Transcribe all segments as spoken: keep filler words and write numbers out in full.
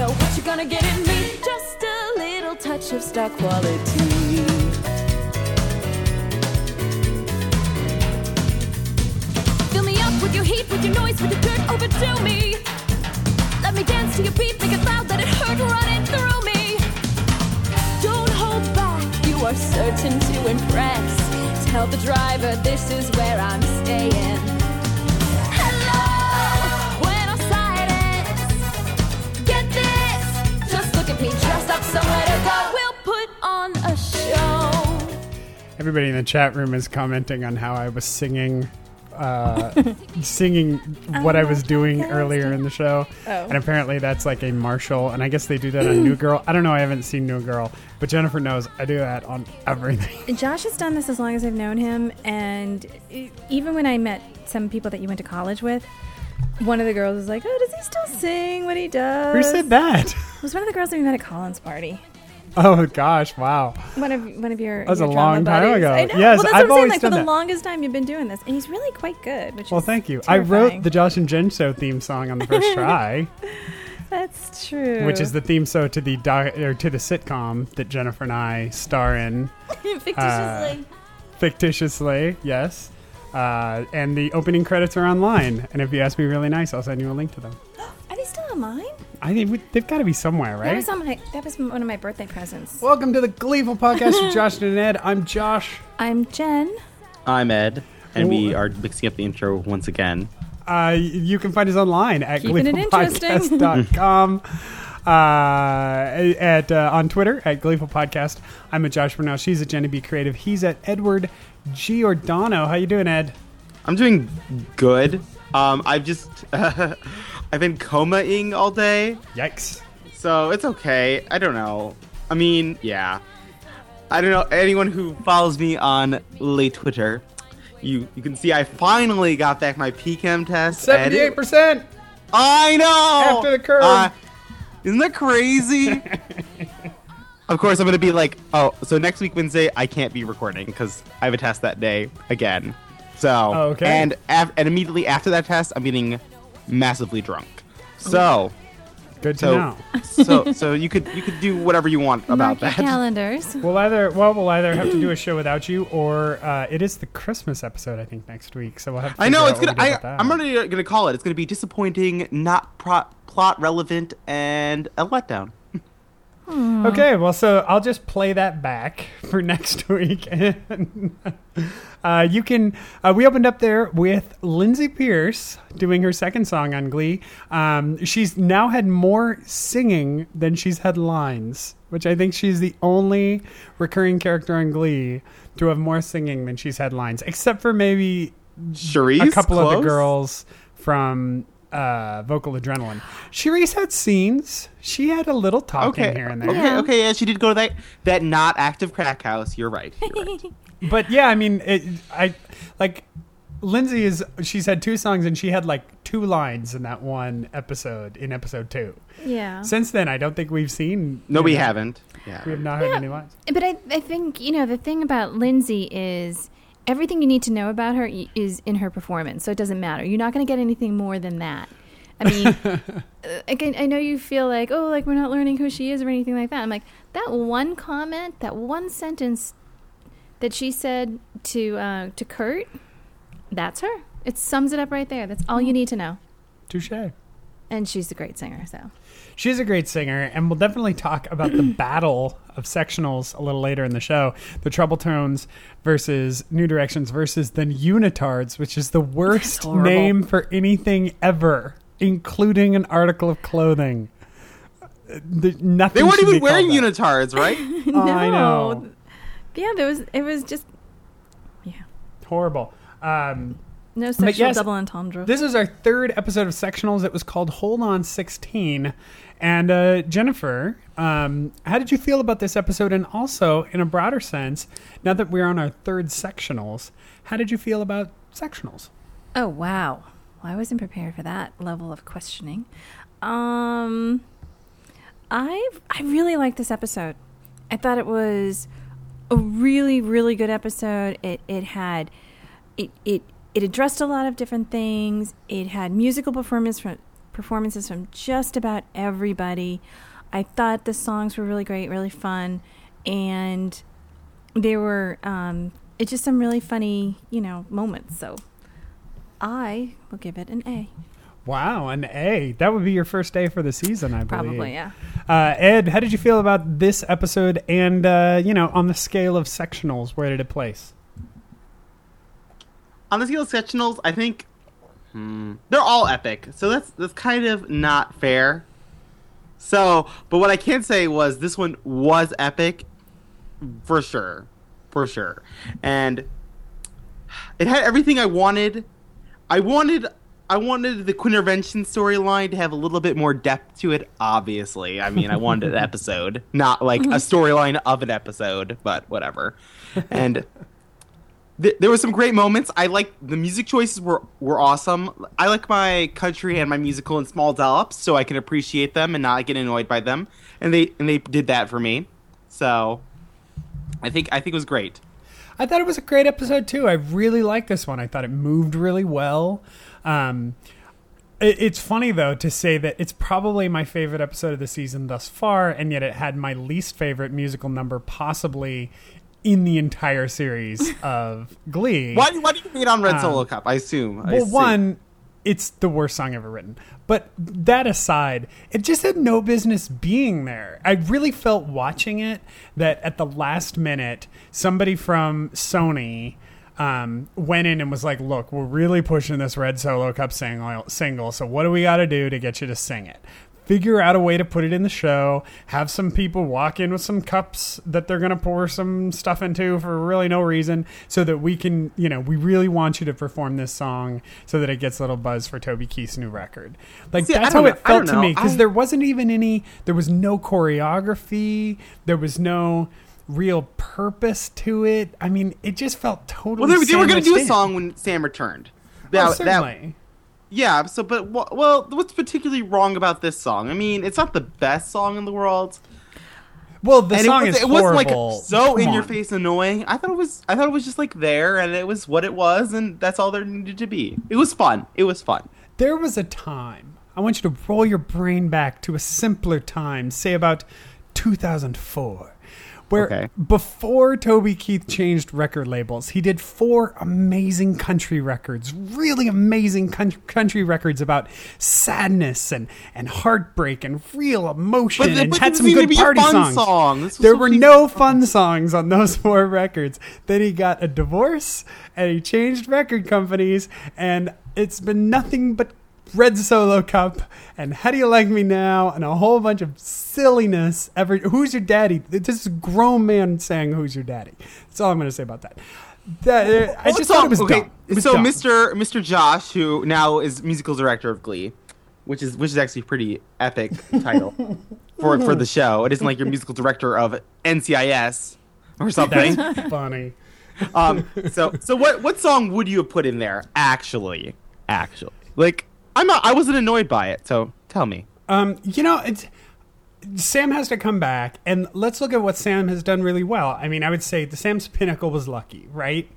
know what you're gonna get in me. Just a little touch of star quality. Fill me up with your heat, with your noise, with your dirt, overdo me. Let me dance to your beat, make it loud, let it hurt, running through me. Don't hold back, you are certain to impress. Tell the driver this is where I'm staying. Somewhere to go. We'll put on a show. Everybody in the chat room is commenting on how I was singing, uh, singing what I was doing earlier in the show, oh. and apparently that's like a marshal. And I guess they do that on New Girl. I don't know. I haven't seen New Girl, but Jennifer knows I do that on everything. Josh has done this as long as I've known him, and even when I met some people that you went to college with. One of the girls was like, oh, does he still sing when he does? Who said that? It was one of the girls that we met at Colin's party. Oh, gosh. Wow. One of one of your That was your a long time buddies. Ago. I know. Yes, well, that's I've what I'm always saying. Like, done for that. The longest time you've been doing this. And he's really quite good, which well, is thank you. Terrifying. I wrote the Josh and Jen Show theme song on the first try. That's true. Which is the theme show to the, doc, or to the sitcom that Jennifer and I star in. Fictitiously. Uh, fictitiously, yes. Uh, and the opening credits are online. And if you ask me really nice, I'll send you a link to them. Are they still online? I mean, they've got to be somewhere, right? That was, on my, that was one of my birthday presents. Welcome to the Gleeful Podcast with Josh and Ed. I'm Josh. I'm Jen. I'm Ed. And Ooh. we are mixing up the intro once again. Uh, you can find us online at Gleeful Podcast dot com. Uh, at uh, on Twitter at Gleeful Podcast. I'm at Josh Brunel. She's at Jenny B Creative. He's at Edward Giordano. How you doing, Ed? I'm doing good. Um, I've just uh, I've been coma-ing all day. Yikes! So it's okay. I don't know. I mean, yeah. I don't know. Anyone who follows me on lay Twitter, you you can see I finally got back my P C A M test. Seventy-eight percent. I know. After the curve. Uh, Isn't that crazy? Of course, I'm going to be like, oh, so next week, Wednesday, I can't be recording because I have a test that day again. So, okay. and af- and immediately after that test, I'm getting massively drunk. So, good to so, know. So, so you could you could do whatever you want about Mark that. Calendars. We'll either well, we'll either have to do a show without you, or uh, it is the Christmas episode, I think, next week. So we'll have. To I know it's gonna. I, I'm already going to call it. It's going to be disappointing, not pro- plot relevant, and a letdown. Okay, well, so I'll just play that back for next week. And, uh, you can. Uh, we opened up there with Lindsay Pierce doing her second song on Glee. Um, she's now had more singing than she's had lines, which I think she's the only recurring character on Glee to have more singing than she's had lines, except for maybe Charisse, a couple close. of the girls from. Uh, vocal adrenaline. Charisse had scenes. She had a little talking okay. here and there. Okay, okay, yeah, she did go to that that not active crack house. You're right. You're right. But yeah, I mean, it, I like Lindsay is. She's had two songs and she had like two lines in that one episode in episode two. Yeah. Since then, I don't think we've seen. No, we know, haven't. Yeah, we have not heard yeah, any lines. But I, I think you know the thing about Lindsay is. Everything you need to know about her is in her performance, so it doesn't matter. You're not going to get anything more than that. I mean, again, I know you feel like, oh, like we're not learning who she is or anything like that. I'm like, that one comment, that one sentence that she said to uh, to Kurt, that's her. It sums it up right there. That's all you need to know. Touché. And she's a great singer, so. She's a great singer, and we'll definitely talk about the battle of sectionals a little later in the show. The Trouble Tones versus New Directions versus the Unitards, which is the worst name for anything ever, including an article of clothing. The, nothing they weren't even wearing unitards, right? no. Oh, I know. Yeah, there was, it was just, yeah. Horrible. Um... No sexual yes, double entendre. This is our third episode of Sectionals. It was called Hold On sixteen. And uh, Jennifer, um, how did you feel about this episode? And also, in a broader sense, now that we're on our third Sectionals, how did you feel about Sectionals? Oh, wow. Well, I wasn't prepared for that level of questioning. Um, I I really liked this episode. I thought it was a really, really good episode. It, it had... It... it It addressed a lot of different things. It had musical performance from, performances from just about everybody. I thought the songs were really great, really fun, and there were um, it's just some really funny, you know, moments. So I will give it an A. Wow, an A. That would be your first A for the season, I believe. Probably, yeah. Uh, Ed, how did you feel about this episode? And, uh, you know, on the scale of sectionals, where did it place? On the scale of sectionals, I think hmm, they're all epic. So that's that's kind of not fair. So, but what I can say was this one was epic for sure. For sure. And it had everything I wanted. I wanted... I wanted the Quintervention storyline to have a little bit more depth to it, obviously. I mean, I wanted an episode, not like a storyline of an episode, but whatever. And th- there were some great moments. I like the music choices were, were awesome. I like my country and my musical in small dollops, so I can appreciate them and not get annoyed by them. And they and they did that for me. So I think I think it was great. I thought it was a great episode, too. I really liked this one. I thought it moved really well. Um, it, it's funny, though, to say that it's probably my favorite episode of the season thus far, and yet it had my least favorite musical number possibly in the entire series of Glee. Why, why do you mean on Red um, Solo Cup, I assume? I well, assume. One, it's the worst song ever written. But that aside, it just had no business being there. I really felt watching it that at the last minute, somebody from Sony um, went in and was like, look, we're really pushing this Red Solo Cup single, single, so what do we got to do to get you to sing it? Figure out a way to put it in the show, have some people walk in with some cups that they're going to pour some stuff into for really no reason so that we can, you know, we really want you to perform this song so that it gets a little buzz for Toby Keith's new record. Like, See, that's how know. it felt to me, because I... there wasn't even any, there was no choreography, there was no real purpose to it. I mean, it just felt totally Well, they, they were going to do a song when Sam returned. That, oh, certainly. That... Yeah, so, but, well, what's particularly wrong about this song? I mean, it's not the best song in the world. Well, the and song it was, is it horrible. It wasn't, like, so in-your-face annoying. I thought it was I thought it was just, like, there, and it was what it was, and that's all there needed to be. It was fun. It was fun. There was a time. I want you to roll your brain back to a simpler time, say about two thousand four. Where okay. before Toby Keith changed record labels, he did four amazing country records, really amazing country records about sadness and, and heartbreak and real emotion, but, and but had some good party songs. Song. There were no fun songs on those four records. Then he got a divorce and he changed record companies, and it's been nothing but Red Solo Cup and How Do You Like Me Now and a whole bunch of silliness. Ever Who's Your Daddy? This grown man saying Who's Your Daddy. That's all I'm going to say about that. that I just thought it was okay. dumb. It was so dumb. Mister Mister Josh, who now is musical director of Glee, which is which is actually a pretty epic title for for the show. It isn't like your musical director of N C I S or something. That's funny. Um, so so what what song would you have put in there? Actually, actually, like. I'm not, I wasn't annoyed by it, so tell me. Um, you know, it's, Sam has to come back, and let's look at what Sam has done really well. I mean, I would say the Sam's pinnacle was Lucky, right?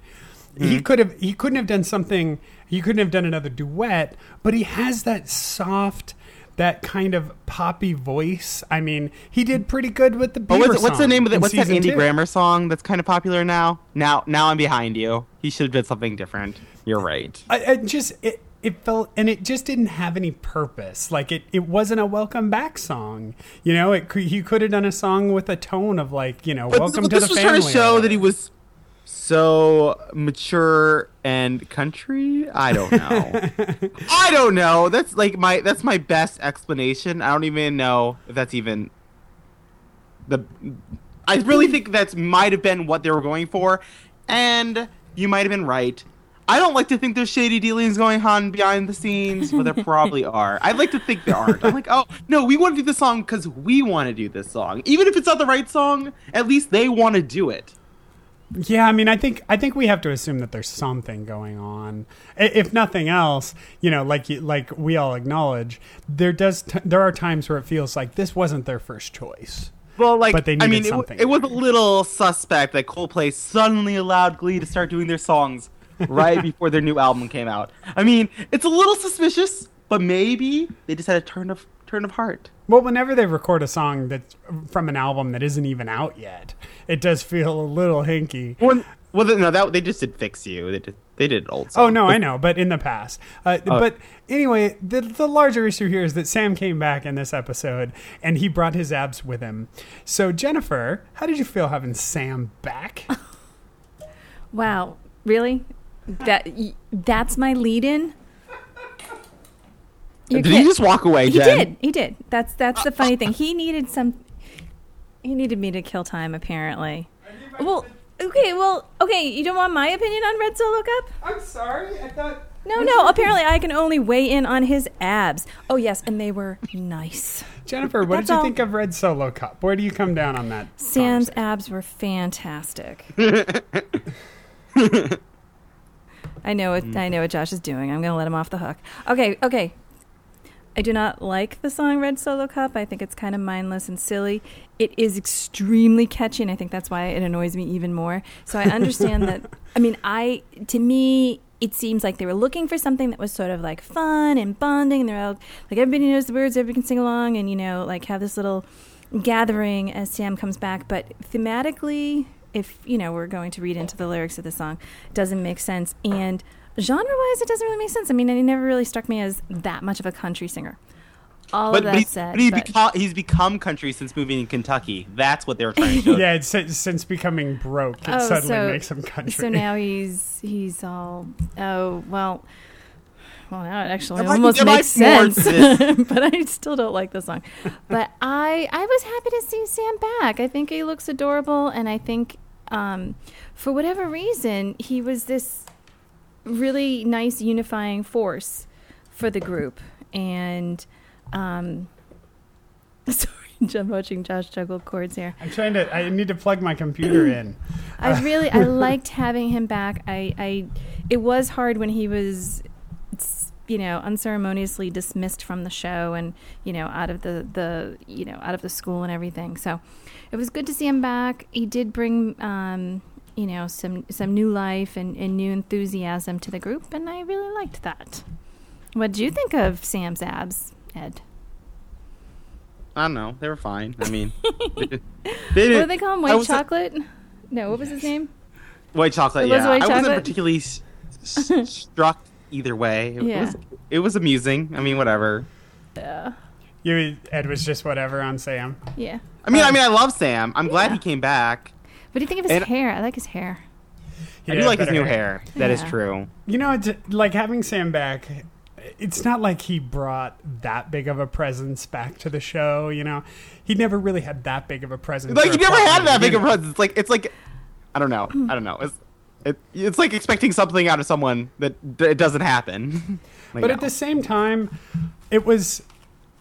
Mm-hmm. He could have, he couldn't have done something, he couldn't have done another duet, but he has that soft, that kind of poppy voice. I mean, he did pretty good with the Bieber what's, song. What's the name of the, what's that Andy two? Grammer song that's kind of popular now? Now, now I'm Behind You. He should have done something different. You're right. I, I just... It, It felt, and it just didn't have any purpose. Like, it, it wasn't a welcome back song. You know, it he could have done a song with a tone of, like, you know, but welcome this, to the family. This was trying to show that he was so mature and country. I don't know. I don't know. That's, like, my, that's my best explanation. I don't even know if that's even the, I really think that's might have been what they were going for. And you might have been right. I don't like to think there's shady dealings going on behind the scenes, but there probably are. I like to think there aren't. I'm like, oh, no, we want to do this song because we want to do this song. Even if it's not the right song, at least they want to do it. Yeah, I mean, I think I think we have to assume that there's something going on. If nothing else, you know, like like we all acknowledge, there does t- there are times where it feels like this wasn't their first choice. Well, like, but they needed I mean, something. It, it was a little suspect that Coldplay suddenly allowed Glee to start doing their songs right before their new album came out. I mean, it's a little suspicious, But maybe they just had a turn of turn of heart. Well, whenever they record a song that's from an album that isn't even out yet, it does feel a little hinky. Well, well no, that, they just did Fix You. They did, they did an old song. Oh, no, I know, but in the past. Uh, oh. But anyway, the, the larger issue here is that Sam came back in this episode, and he brought his abs with him. So, Jennifer, how did you feel having Sam back? Wow, really? That That's my lead-in? Your did kid. He just walk away, Jen? He did. He did. That's that's the funny thing. He needed some. He needed me to kill time, apparently. Well, okay, well, okay. You don't want my opinion on Red Solo Cup? I'm sorry. I thought. No, no. Apparently, I can only weigh in on his abs. Oh yes, and they were nice. Jennifer, what that's did you all... think of Red Solo Cup? Where do you come down on that? Sam's abs were fantastic. I know what mm. I know what Josh is doing. I'm gonna let him off the hook. Okay, okay. I do not like the song Red Solo Cup. I think it's kind of mindless and silly. It is extremely catchy, and I think that's why it annoys me even more. So I understand that. I mean, I to me, it seems like they were looking for something that was sort of like fun and bonding. And they're all, like, everybody knows the words, everybody can sing along, and, you know, like have this little gathering as Sam comes back. But thematically, if, you know, we're going to read into the lyrics of the song, it doesn't make sense. And genre-wise, it doesn't really make sense. I mean, he never really struck me as that much of a country singer. All but, of that but he, said, but, he but beca- he's become country since moving to Kentucky. That's what they were trying to do. Yeah, it's, since becoming broke, it oh, suddenly so, makes him country. So now he's he's all oh well, well now it actually it almost like, makes sense. But I still don't like the song. But I I was happy to see Sam back. I think he looks adorable, and I think um, for whatever reason he was this really nice unifying force for the group. And um sorry, I'm watching Josh juggle chords here. I'm trying to I need to plug my computer in. I really I liked having him back. I I it was hard when he was, you know, unceremoniously dismissed from the show and, you know, out of the the you know, out of the school and everything. So it was good to see him back. He did bring um you know, some some new life and, and new enthusiasm to the group, and I really liked that. What did you think of Sam's abs, Ed? I don't know. They were fine. I mean, they, they what did they call him? White chocolate? A, no, what was his name? White chocolate, it yeah. Was white I chocolate? Wasn't particularly s- s- struck either way. It, yeah. it, was, it was amusing. I mean, whatever. Yeah. You mean Ed was just whatever on Sam? Yeah. I mean, um, I mean, I love Sam. I'm yeah. glad he came back. What do you think of his and hair? I like his hair. I do like his new hair. hair. That yeah. is true. You know, it's, like having Sam back, it's not like he brought that big of a presence back to the show. You know, he never really had that big of a presence. Like he never had that big of a presence. It's like it's like, I don't know. I don't know. It's it, it's like expecting something out of someone that d- it doesn't happen. Like, but no. At the same time, it was.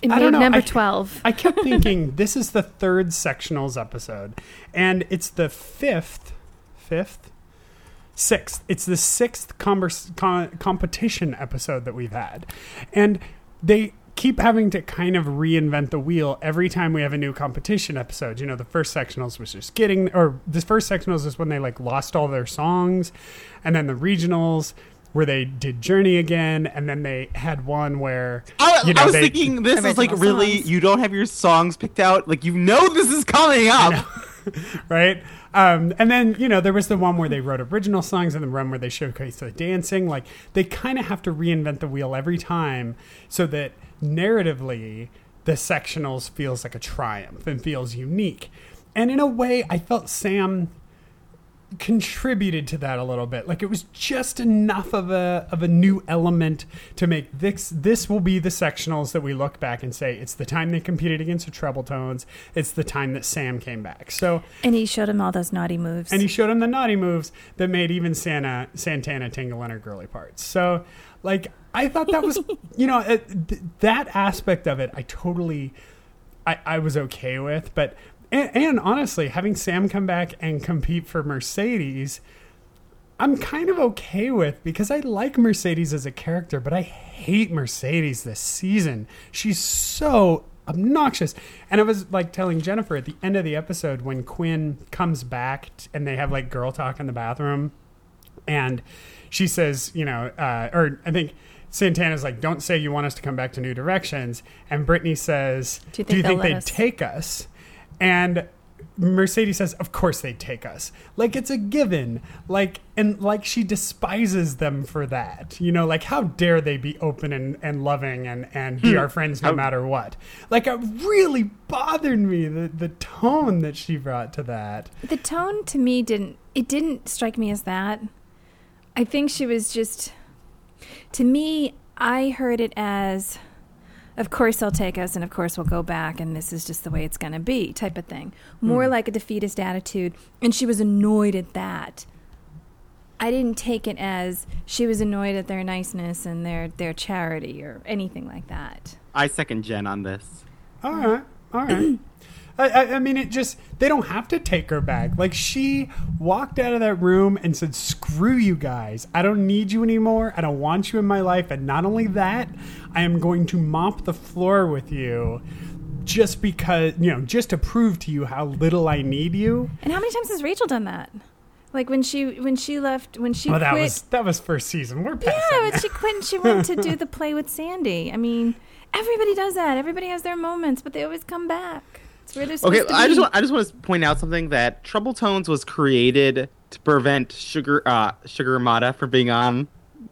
It made I don't know. number twelve. I, I kept thinking, this is the third Sectionals episode. And it's the fifth, fifth, sixth. It's the sixth converse, con, competition episode that we've had. And they keep having to kind of reinvent the wheel every time we have a new competition episode. You know, the first Sectionals was just getting, or the first Sectionals is when they like lost all their songs. And then the Regionals, where they did Journey again, and then they had one where I, you know, I was they, thinking this is like really songs. You don't have your songs picked out, like you know this is coming up, right? Um, and then you know there was the one where they wrote original songs, and the one where they showcased the dancing. Like they kind of have to reinvent the wheel every time, so that narratively the Sectionals feels like a triumph and feels unique. And in a way, I felt Sam contributed to that a little bit. Like it was just enough of a of a new element to make this this will be the Sectionals that we look back and say it's the time they competed against the Trouble Tones, it's the time that Sam came back. So and he showed him all those naughty moves and he showed him the naughty moves that made even Santa Santana tingle in her girly parts. So like I thought that was you know uh, th- that aspect of it I totally I, I was okay with. But And, and honestly, having Sam come back and compete for Mercedes, I'm kind of okay with because I like Mercedes as a character, but I hate Mercedes this season. She's so obnoxious. And I was like telling Jennifer at the end of the episode when Quinn comes back and they have like girl talk in the bathroom and she says, you know, uh, or I think Santana's like, don't say you want us to come back to New Directions. And Brittany says, do you think, do you think they'd us? take us? And Mercedes says, of course they'd take us. Like, it's a given. Like, and like she despises them for that. You know, like, how dare they be open and, and loving and, and be our friends no matter what. Like, it really bothered me, the, the tone that she brought to that. The tone to me didn't, it didn't strike me as that. I think she was just... To me, I heard it as, of course they'll take us and of course we'll go back and this is just the way it's going to be type of thing. More mm. like a defeatist attitude. And she was annoyed at that. I didn't take it as she was annoyed at their niceness and their, their charity or anything like that. I second Jen on this. All right. All right. I, I mean, it just, they don't have to take her back. Like, she walked out of that room and said, screw you guys. I don't need you anymore. I don't want you in my life. And not only that, I am going to mop the floor with you just because, you know, just to prove to you how little I need you. And how many times has Rachel done that? Like, when she when she left, when she well, quit. That was, that was first season. We're past Yeah, when she quit and she went to do the play with Sandy. I mean, everybody does that. Everybody has their moments, but they always come back. Okay, I just want, I just want to point out something, that Trouble Tones was created to prevent Sugar uh, Sugar Amada from being on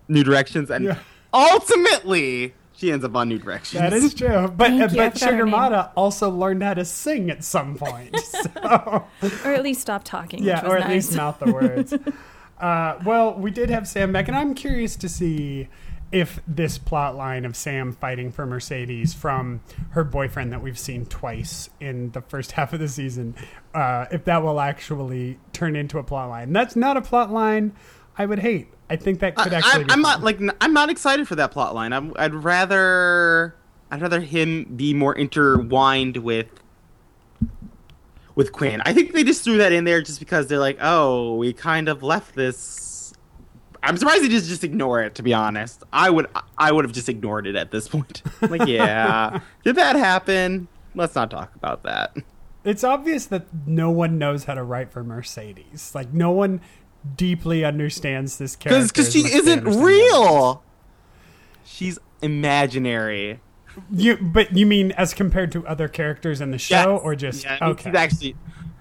New Directions, and yeah. ultimately she ends up on New Directions. That is true, but uh, but Sugar Amada also learned how to sing at some point, so. Or at least stop talking. Yeah, or nice. At least mouth the words. uh, well, we did have Sam back, and I'm curious to see if this plot line of Sam fighting for Mercedes from her boyfriend that we've seen twice in the first half of the season, uh, if that will actually turn into a plot line. That's not a plot line I would hate. I think that could actually. I, I, be I'm fun. not like I'm not excited for that plot line. I'm, I'd rather I'd rather him be more intertwined with with Quinn. I think they just threw that in there just because they're like, oh, we kind of left this. I'm surprised they just, just ignore it, to be honest. I would I would have just ignored it at this point. Like, yeah, did that happen? Let's not talk about that. It's obvious that no one knows how to write for Mercedes. Like, no one deeply understands this character. Because she isn't real. She's imaginary. You, but you mean as compared to other characters in the show? Yes. Or just... Yeah, okay. She's actually...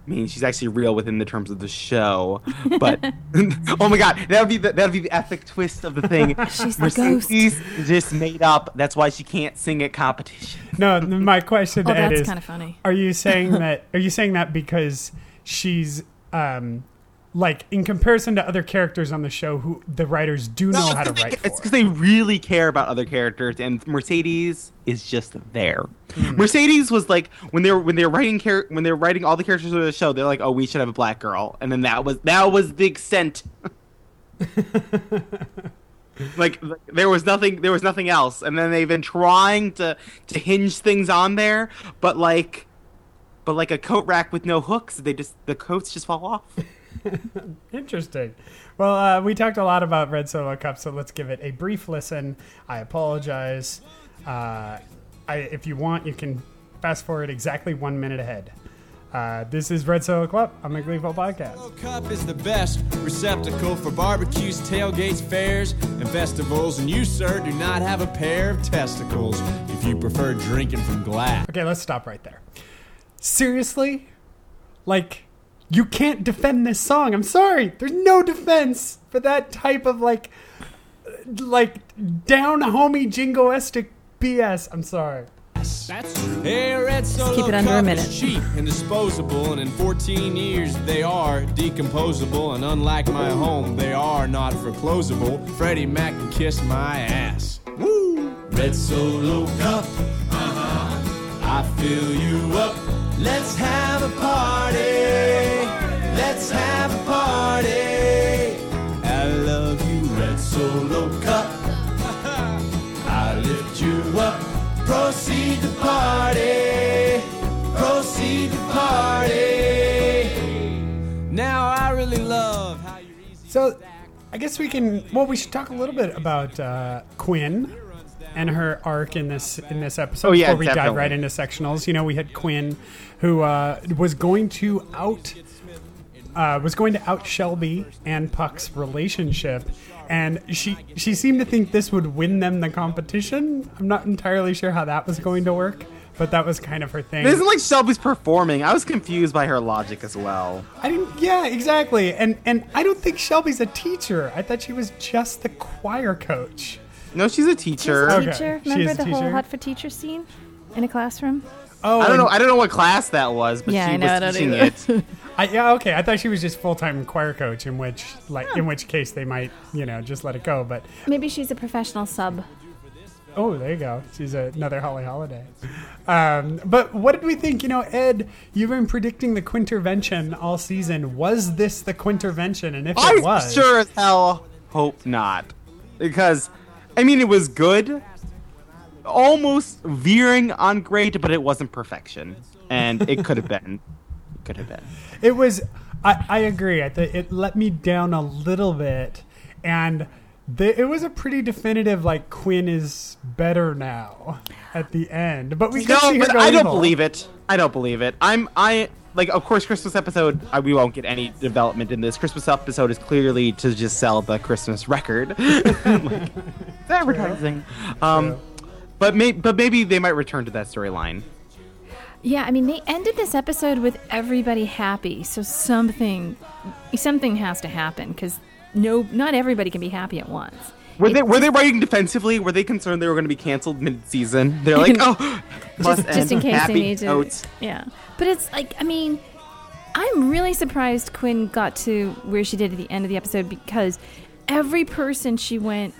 I mean, she's actually real within the terms of the show, but oh my god, that would be the, that would be the epic twist of the thing. She's Mercedes, the ghost. Just made up. That's why she can't sing at competition. No, my question to oh, Ed is, kind of funny. Are you saying that? Are you saying that because she's um, like in comparison to other characters on the show, who the writers do know no, how to they, write? It's because they really care about other characters, and Mercedes is just there. Mm. Mercedes was like when they were when they were writing char- when they were writing all the characters of the show, they're like, oh, we should have a black girl, and then that was that was the extent. like, like there was nothing there was nothing else, and then they've been trying to to hinge things on there, but like, but like a coat rack with no hooks, they just the coats just fall off. Interesting. Well, uh, we talked a lot about Red Solo Cup, so let's give it a brief listen. I apologize. Uh, I, if you want, you can fast forward exactly one minute ahead. Uh, this is Red Solo Cup on the Gleeful Podcast. Red Solo Cup is the best receptacle for barbecues, tailgates, fairs, and festivals. And you, sir, do not have a pair of testicles if you prefer drinking from glass. Okay, let's stop right there. Seriously? Like, you can't defend this song. I'm sorry. There's no defense for that type of, like, like down-homey jingoistic B S. I'm sorry. That's true. Hey, Red Solo Just keep it under a minute. Cheap and disposable, and in fourteen years they are decomposable. And unlike my home, they are not foreclosable. Freddie Mac can kiss my ass. Woo! Red Solo Cup. Uh-huh. I fill you up. Let's have a party. Let's have a party. I love you, Red Solo Cup. I lift you up. Proceed to party. Proceed to party. Now I really love how you're easy. So I guess we can, well, we should talk a little bit about uh, Quinn and her arc in this in this episode. Oh, yeah, before we definitely dive right into sectionals. You know, we had Quinn, who uh, was going to out uh, was going to out Shelby and Puck's relationship, and she she seemed to think this would win them the competition. I'm not entirely sure how that was going to work, but that was kind of her thing. It isn't like Shelby's performing. I was confused by her logic as well. I didn't. Yeah, exactly. And and I don't think Shelby's a teacher. I thought she was just the choir coach. No, she's a teacher. She's a teacher. Okay. Remember the teacher. whole hot for teacher scene in a classroom? Oh, I don't know. I don't know what class that was, but yeah, she I know, was teaching it. I, yeah, okay. I thought she was just full-time choir coach, in which, like, yeah. in which case they might, you know, just let it go. But maybe she's a professional sub. Oh, there you go. She's a, another Holly Holiday. Um, but what did we think? You know, Ed, you've been predicting the Quintervention all season. Was this the Quintervention? And if I it was, I sure as hell hope not, because I mean it was good. Almost veering on great, but it wasn't perfection, and it could have been. Could have been. It was. I, I agree. I th- it let me down a little bit, and the, it was a pretty definitive. Like, Quinn is better now at the end, but we no. See her but I don't evil. believe it. I don't believe it. I'm. I like. Of course, Christmas episode. I, we won't get any development in this. Christmas episode is clearly to just sell the Christmas record. Like, it's advertising. True. Um. True. But, may, but maybe they might return to that storyline. Yeah, I mean, they ended this episode with everybody happy, so something something has to happen, because no, not everybody can be happy at once. Were it, they were they writing defensively? Were they concerned they were going to be canceled mid-season? They're like, oh, just, just in case happy they need to. Notes. Yeah, but it's like, I mean, I'm really surprised Quinn got to where she did at the end of the episode, because every person she went...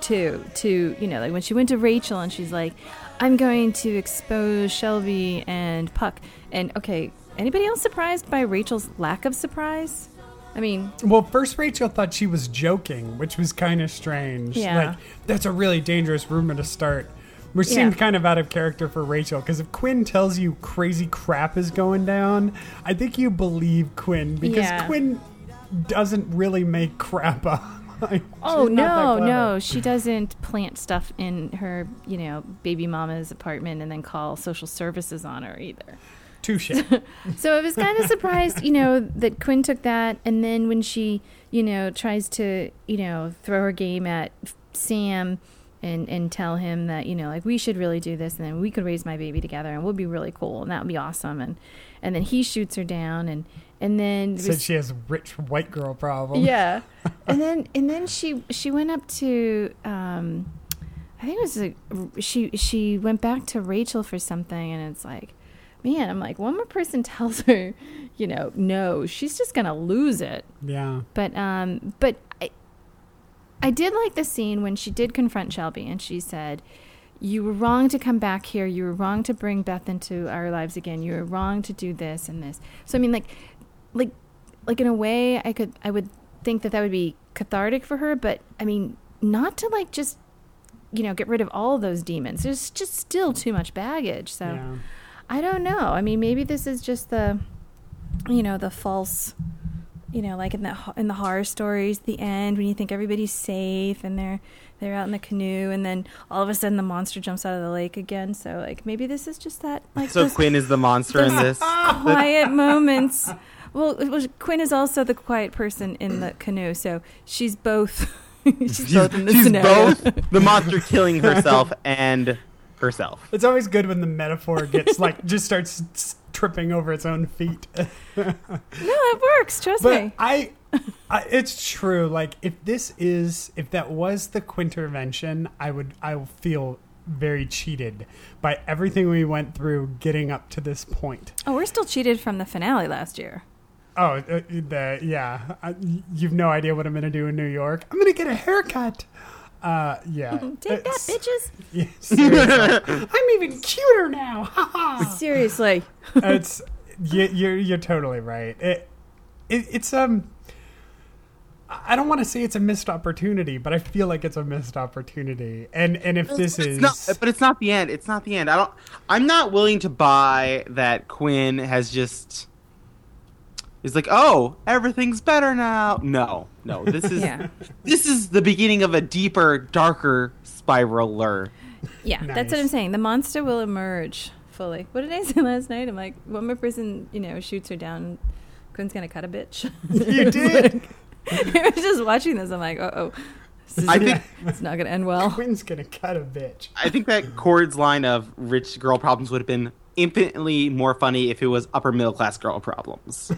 To, to, you know, like when she went to Rachel and she's like, I'm going to expose Shelby and Puck. And, okay, anybody else surprised by Rachel's lack of surprise? I mean... Well, first Rachel thought she was joking, which was kind of strange. Yeah. Like, that's a really dangerous rumor to start, which yeah. seemed kind of out of character for Rachel. Because if Quinn tells you crazy crap is going down, I think you believe Quinn. Because yeah. Quinn doesn't really make crap up. Like, oh, no, no. She doesn't plant stuff in her, you know, baby mama's apartment and then call social services on her either. Touche. So, so I was kind of surprised, you know, that Quinn took that. And then when she, you know, tries to, you know, throw her game at Sam and, and tell him that, you know, like, we should really do this. And then we could raise my baby together and we'll be really cool. And that would be awesome. And, and then he shoots her down and. And then said so she has a rich white girl problem. Yeah, and then and then she she went up to um, I think it was a, she she went back to Rachel for something, and it's like, man, I'm like, one more person tells her, you know, no, she's just gonna lose it. Yeah. But um, but I I did like the scene when she did confront Shelby, and she said, you were wrong to come back here. You were wrong to bring Beth into our lives again. You were wrong to do this and this. So I mean, like. Like, like in a way, I could, I would think that that would be cathartic for her. But I mean, not to like just, you know, get rid of all of those demons. There's just still too much baggage. So, yeah. I don't know. I mean, maybe this is just the, you know, the false, you know, like in the in the horror stories, the end when you think everybody's safe and they're they're out in the canoe, and then all of a sudden the monster jumps out of the lake again. So like maybe this is just that. Like, so those, Quinn is the monster in this quiet moments. Well, well, Quinn is also the quiet person in the canoe, so she's both. she's both in the she's scenario. Both the monster killing herself and herself. It's always good when the metaphor gets like just starts s- tripping over its own feet. No, it works. Trust but me. I, I, it's true. Like if this is, if that was the Quintervention, I would, I would feel. very cheated by everything we went through getting up to this point. Oh, we're still cheated from the finale last year. Oh, uh, the, yeah. Uh, you've no idea what I'm going to do in New York. I'm going to get a haircut. Uh, yeah. Take it's, that, bitches. Yeah, seriously. I'm even cuter now. Seriously. It's you, you're, you're totally right. It, it It's... um. I don't want to say it's a missed opportunity, but I feel like it's a missed opportunity. And and if this it's is, not, but it's not the end. It's not the end. I don't. I'm not willing to buy that Quinn has just is like, oh, everything's better now. No, no. This is yeah. this is the beginning of a deeper, darker spiraler. Yeah, nice. That's what I'm saying. The monster will emerge fully. What did I say last night? I'm like, one more person, you know, shoots her down. Quinn's gonna cut a bitch. You did. Like, I was just watching this. I'm like, uh oh. I gonna, think it's not gonna end well. Quinn's gonna cut a bitch. I think that Cord's line of rich girl problems would have been infinitely more funny if it was upper middle class girl problems.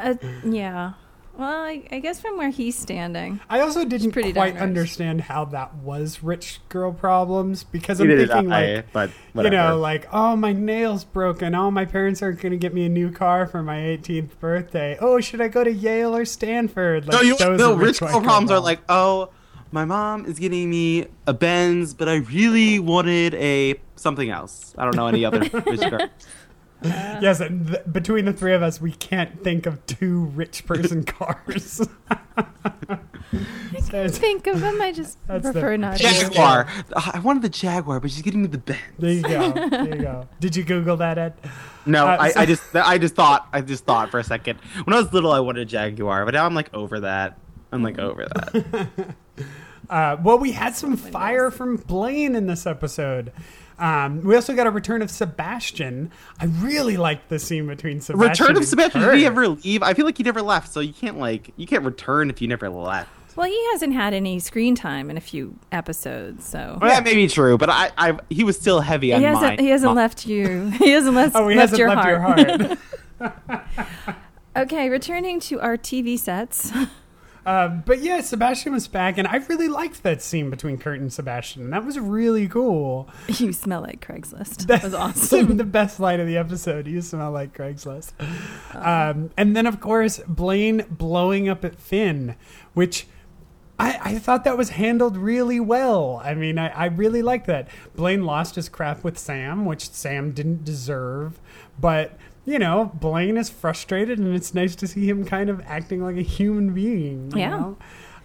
uh, yeah. Well, I, I guess from where he's standing. I also didn't quite downers. understand how that was rich girl problems, because I'm Neither thinking I, like, but you know, like, oh, my nail's broken. Oh, my parents aren't going to get me a new car for my eighteenth birthday. Oh, should I go to Yale or Stanford? Like, no, you, those no rich, rich girl problems are like, oh, my mom is getting me a Benz, but I really wanted a something else. I don't know any other rich girl. Uh, yes, and th- between the three of us, we can't think of two rich person cars. I can think of them. I just prefer the not to. Jaguar. I wanted the Jaguar, but she's getting me the Benz. There you go. There you go. Did you Google that, Ed? No, uh, I, so- I just, I just thought, I just thought for a second. When I was little, I wanted a Jaguar, but now I'm like over that. I'm like over that. uh, well, we had some fire from Blaine in this episode. Um, we also got a return of Sebastian. I really liked the scene between Sebastian. Return of Sebastian? Did he ever leave? I feel like he never left, so you can't like you can't return if you never left. Well, he hasn't had any screen time in a few episodes, so well, that may be true. But I, I he was still heavy he on hasn't, mine. He hasn't oh. left you. He hasn't left. Oh, he left hasn't your left heart. your heart. Okay, returning to our T V sets. Uh, but yeah, Sebastian was back, and I really liked that scene between Kurt and Sebastian. That was really cool. You smell like Craigslist. That was awesome. The best line of the episode. You smell like Craigslist. Um, and then, of course, Blaine blowing up at Finn, which I, I thought that was handled really well. I mean, I, I really liked that. Blaine lost his crap with Sam, which Sam didn't deserve, but... You know, Blaine is frustrated, and it's nice to see him kind of acting like a human being. You yeah. know?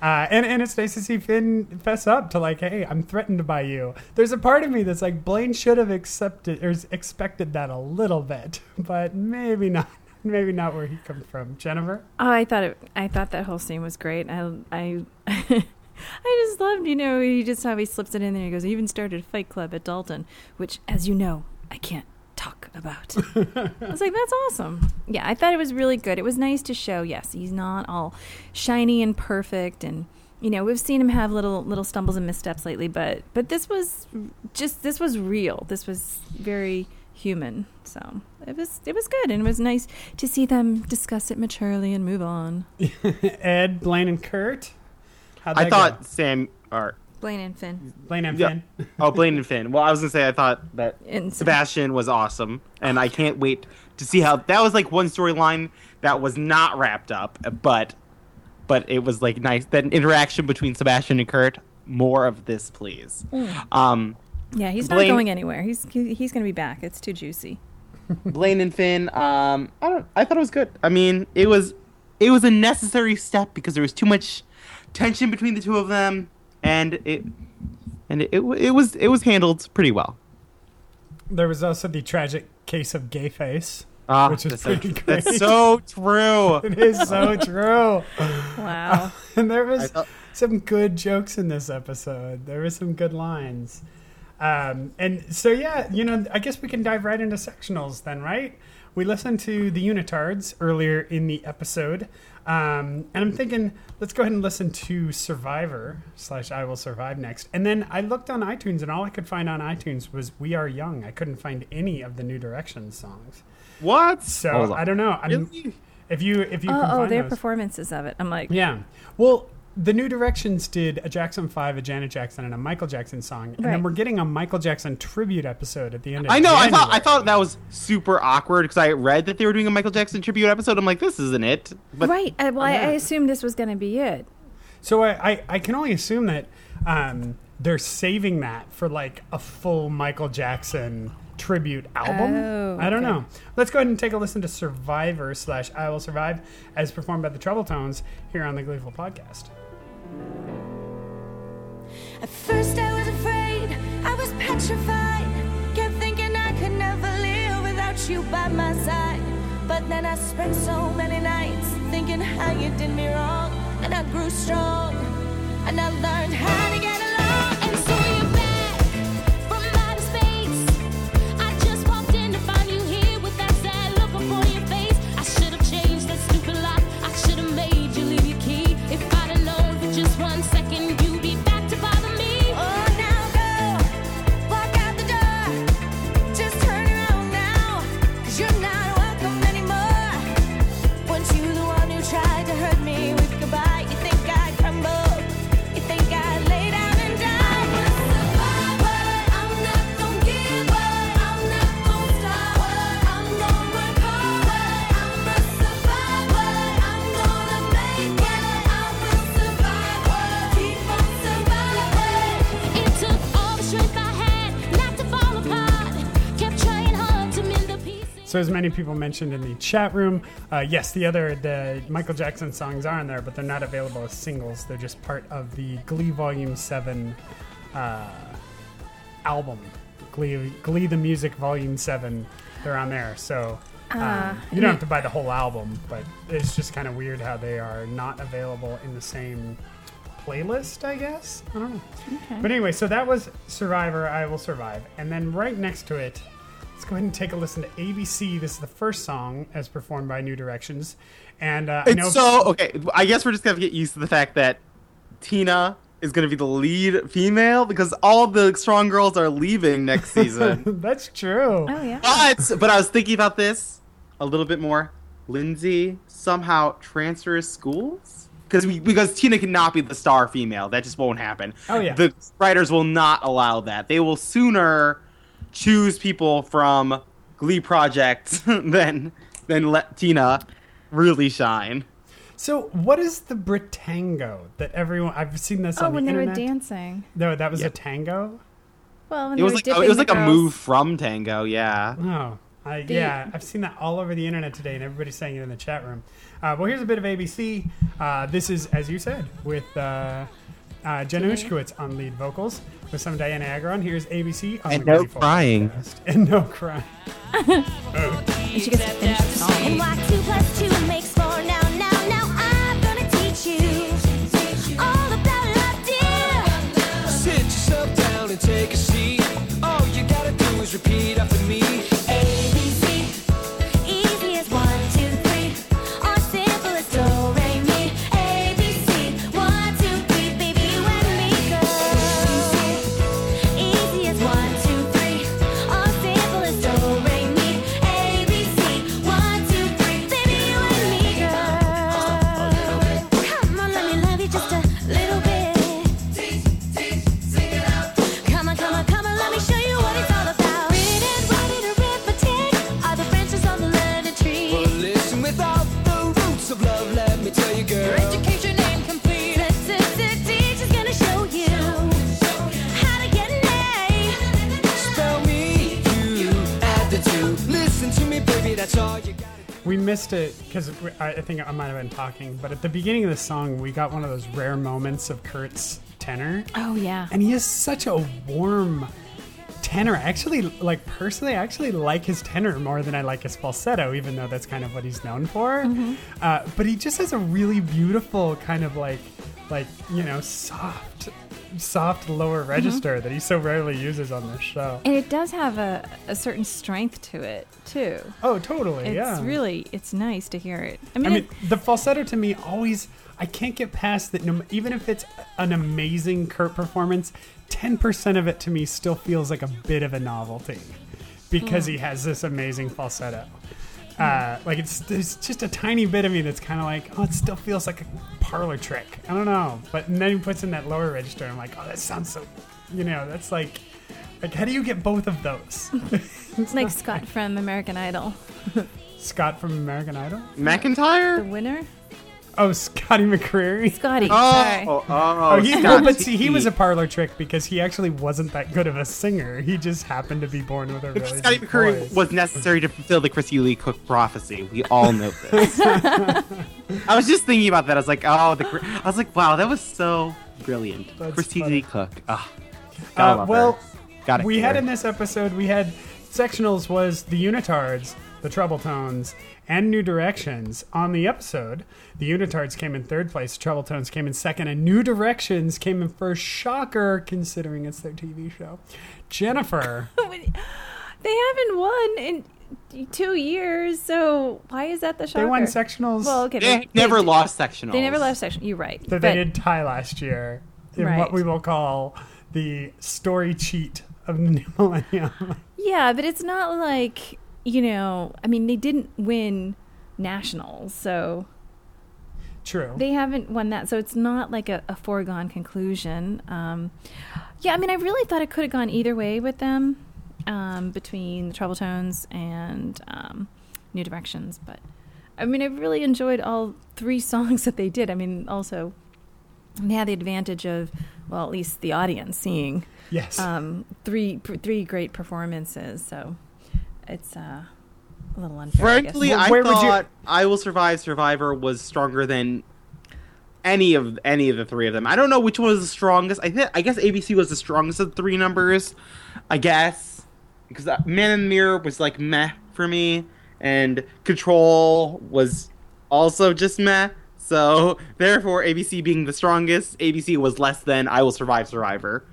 Uh, and, and it's nice to see Finn fess up to like, hey, I'm threatened by you. There's a part of me that's like, Blaine should have accepted or expected that a little bit, but maybe not. Maybe not where he comes from. Jennifer? Oh, I thought it, I thought that whole scene was great. I, I, I just loved, you know, you just how he slips it in there. He goes, I even started a fight club at Dalton, which, as you know, I can't. Talk about. I was like, that's awesome. Yeah, I thought it was really good. It was nice to show, yes, he's not all shiny and perfect, and you know, we've seen him have little little stumbles and missteps lately, but but this was just this was real. This was very human. So it was it was good, and it was nice to see them discuss it maturely and move on. Ed, Blaine, and Kurt. How'd I thought go? Sam or Blaine and Finn. Blaine and yeah. Finn. Oh, Blaine and Finn. Well, I was going to say, I thought that Insane. Sebastian was awesome, and I can't wait to see how... That was, like, one storyline that was not wrapped up, but but it was, like, nice. That interaction between Sebastian and Kurt, more of this, please. Mm. Um, yeah, he's Blaine, not going anywhere. He's he, he's going to be back. It's too juicy. Blaine and Finn, um, I don't. I thought it was good. I mean, it was it was a necessary step because there was too much tension between the two of them. And it, and it, it, it was it was handled pretty well. There was also the tragic case of gay face, ah, which is pretty so, great. That's so true. It is so true. Wow. Uh, and there was thought- some good jokes in this episode. There were some good lines. Um, and so yeah, you know, I guess we can dive right into sectionals then, right? We listened to the Unitards earlier in the episode. Um, and I'm thinking, let's go ahead and listen to Survivor slash I Will Survive next. And then I looked on iTunes, and all I could find on iTunes was We Are Young. I couldn't find any of the New Directions songs. What? So I don't know. I'm, really? If you if you oh, can oh, find their those. Performances of it, I'm like, yeah. Well, the New Directions did a Jackson five, a Janet Jackson, and a Michael Jackson song, and right. then we're getting a Michael Jackson tribute episode at the end of I know, January. I thought I thought that was super awkward because I read that they were doing a Michael Jackson tribute episode. I'm like, this isn't it. But right. I, well, yeah. I, I assumed this was going to be it. So I, I, I can only assume that um, they're saving that for like a full Michael Jackson tribute album. Oh, I don't okay. know. Let's go ahead and take a listen to Survivor slash I Will Survive as performed by the Trouble Tones here on the Gleeful Podcast. At first I was afraid, I was petrified. Kept thinking I could never live without you by my side. But then I spent so many nights thinking how you did me wrong. And I grew strong, and I learned how to get along. And so you're back from outer space. I just walked in to find you here with that sad look before your face. I should have So as many people mentioned in the chat room, uh, yes, the other, the Michael Jackson songs are on there, but they're not available as singles. They're just part of the Glee Volume seven uh, album. Glee, Glee the Music Volume seven, they're on there. So um, uh, you don't have to buy the whole album, but it's just kind of weird how they are not available in the same playlist, I guess. I don't know. Okay. But anyway, so that was Survivor, I Will Survive. And then right next to it, let's go ahead and take a listen to A B C. This is the first song as performed by New Directions. And uh, I know. So, okay, I guess we're just going to get used to the fact that Tina is going to be the lead female because all the strong girls are leaving next season. That's true. Oh, yeah. But, but I was thinking about this a little bit more. Lindsay somehow transfers schools? Because we, because Tina cannot be the star female. That just won't happen. Oh, yeah. The writers will not allow that. They will sooner choose people from Glee Project then then let Tina really shine. So what is the Britango that everyone I've seen this oh, on the internet? Oh, when they were dancing. No, that was yeah. a tango? Well, when it, they was were like, oh, it was like girls. A move from tango, yeah. Oh, I, yeah, I've seen that all over the internet today and everybody's saying it in the chat room. Uh, well, here's a bit of A B C. Uh, this is, as you said, with uh, uh, Jenna Ushkowitz on lead vocals. With some Diana Agron, here's A B C. On and, the no crying. and no crying. And no crying. And she gets to finish the song. And why two plus two makes four now, now, now. I'm gonna teach you all about love, dear. Sit yourself down and take a seat. All you gotta do is repeat after me. We missed it because I think I might have been talking, but at the beginning of the song, we got one of those rare moments of Kurt's tenor. Oh, yeah. And he has such a warm tenor. I actually, like, personally, I actually like his tenor more than I like his falsetto, even though that's kind of what he's known for. Mm-hmm. Uh, but he just has a really beautiful kind of, like, like you know, soft, soft lower register mm-hmm. that he so rarely uses on this show. And it does have a, a certain strength to it, too. Oh, totally, it's yeah. It's really, it's nice to hear it. I mean, I mean it, the falsetto to me always, I can't get past that, no, even if it's an amazing Kurt performance, ten percent of it to me still feels like a bit of a novelty because yeah. he has this amazing falsetto. Uh, like it's there's just a tiny bit of me that's kind of like, oh, it still feels like a parlor trick. I don't know, but and then he puts in that lower register. And I'm like, oh, that sounds so, you know, that's like, like how do you get both of those? It's like Scott funny. from American Idol. Scott from American Idol. McIntyre, the winner. Oh, Scotty McCreery. Scotty. Oh, oh, oh, oh he, no, but see, he was a parlor trick because he actually wasn't that good of a singer. He just happened to be born with a really. Scotty McCreery voice. Was necessary to fulfill the Chrissy Lee Cook prophecy. We all know this. I was just thinking about that. I was like, oh, the. I was like, wow, that was so brilliant. That's Chrissy funny. Lee Cook. Oh, uh, well, her. Got it. We had her. In this episode, we had Sectionals was the Unitards, the Trouble Tones, and New Directions. On the episode, the Unitards came in third place, Trouble Tones came in second, and New Directions came in first. Shocker, considering it's their T V show. Jennifer. They haven't won in two years, so why is that the shocker? They won sectionals. Well, okay, they, they never they, lost sectionals. They never lost sectionals. You're right. So but, they did tie last year in right. what we will call the story cheat of the new millennium. Yeah, but it's not like... You know, I mean, they didn't win nationals, so... True. They haven't won that, so it's not like a, a foregone conclusion. Um, yeah, I mean, I really thought it could have gone either way with them, um, between the Trouble Tones and um, New Directions, but... I mean, I really enjoyed all three songs that they did. I mean, also, they had the advantage of, well, at least the audience seeing... Yes. Um, three, three great performances, so... It's uh, a little unfair. Frankly, I, well, I thought you... I Will Survive Survivor was stronger than any of any of the three of them. I don't know which one was the strongest. I think I guess A B C was the strongest of the three numbers. I guess because Man in the Mirror was like meh for me, and Control was also just meh. So therefore, A B C being the strongest, A B C was less than I Will Survive Survivor.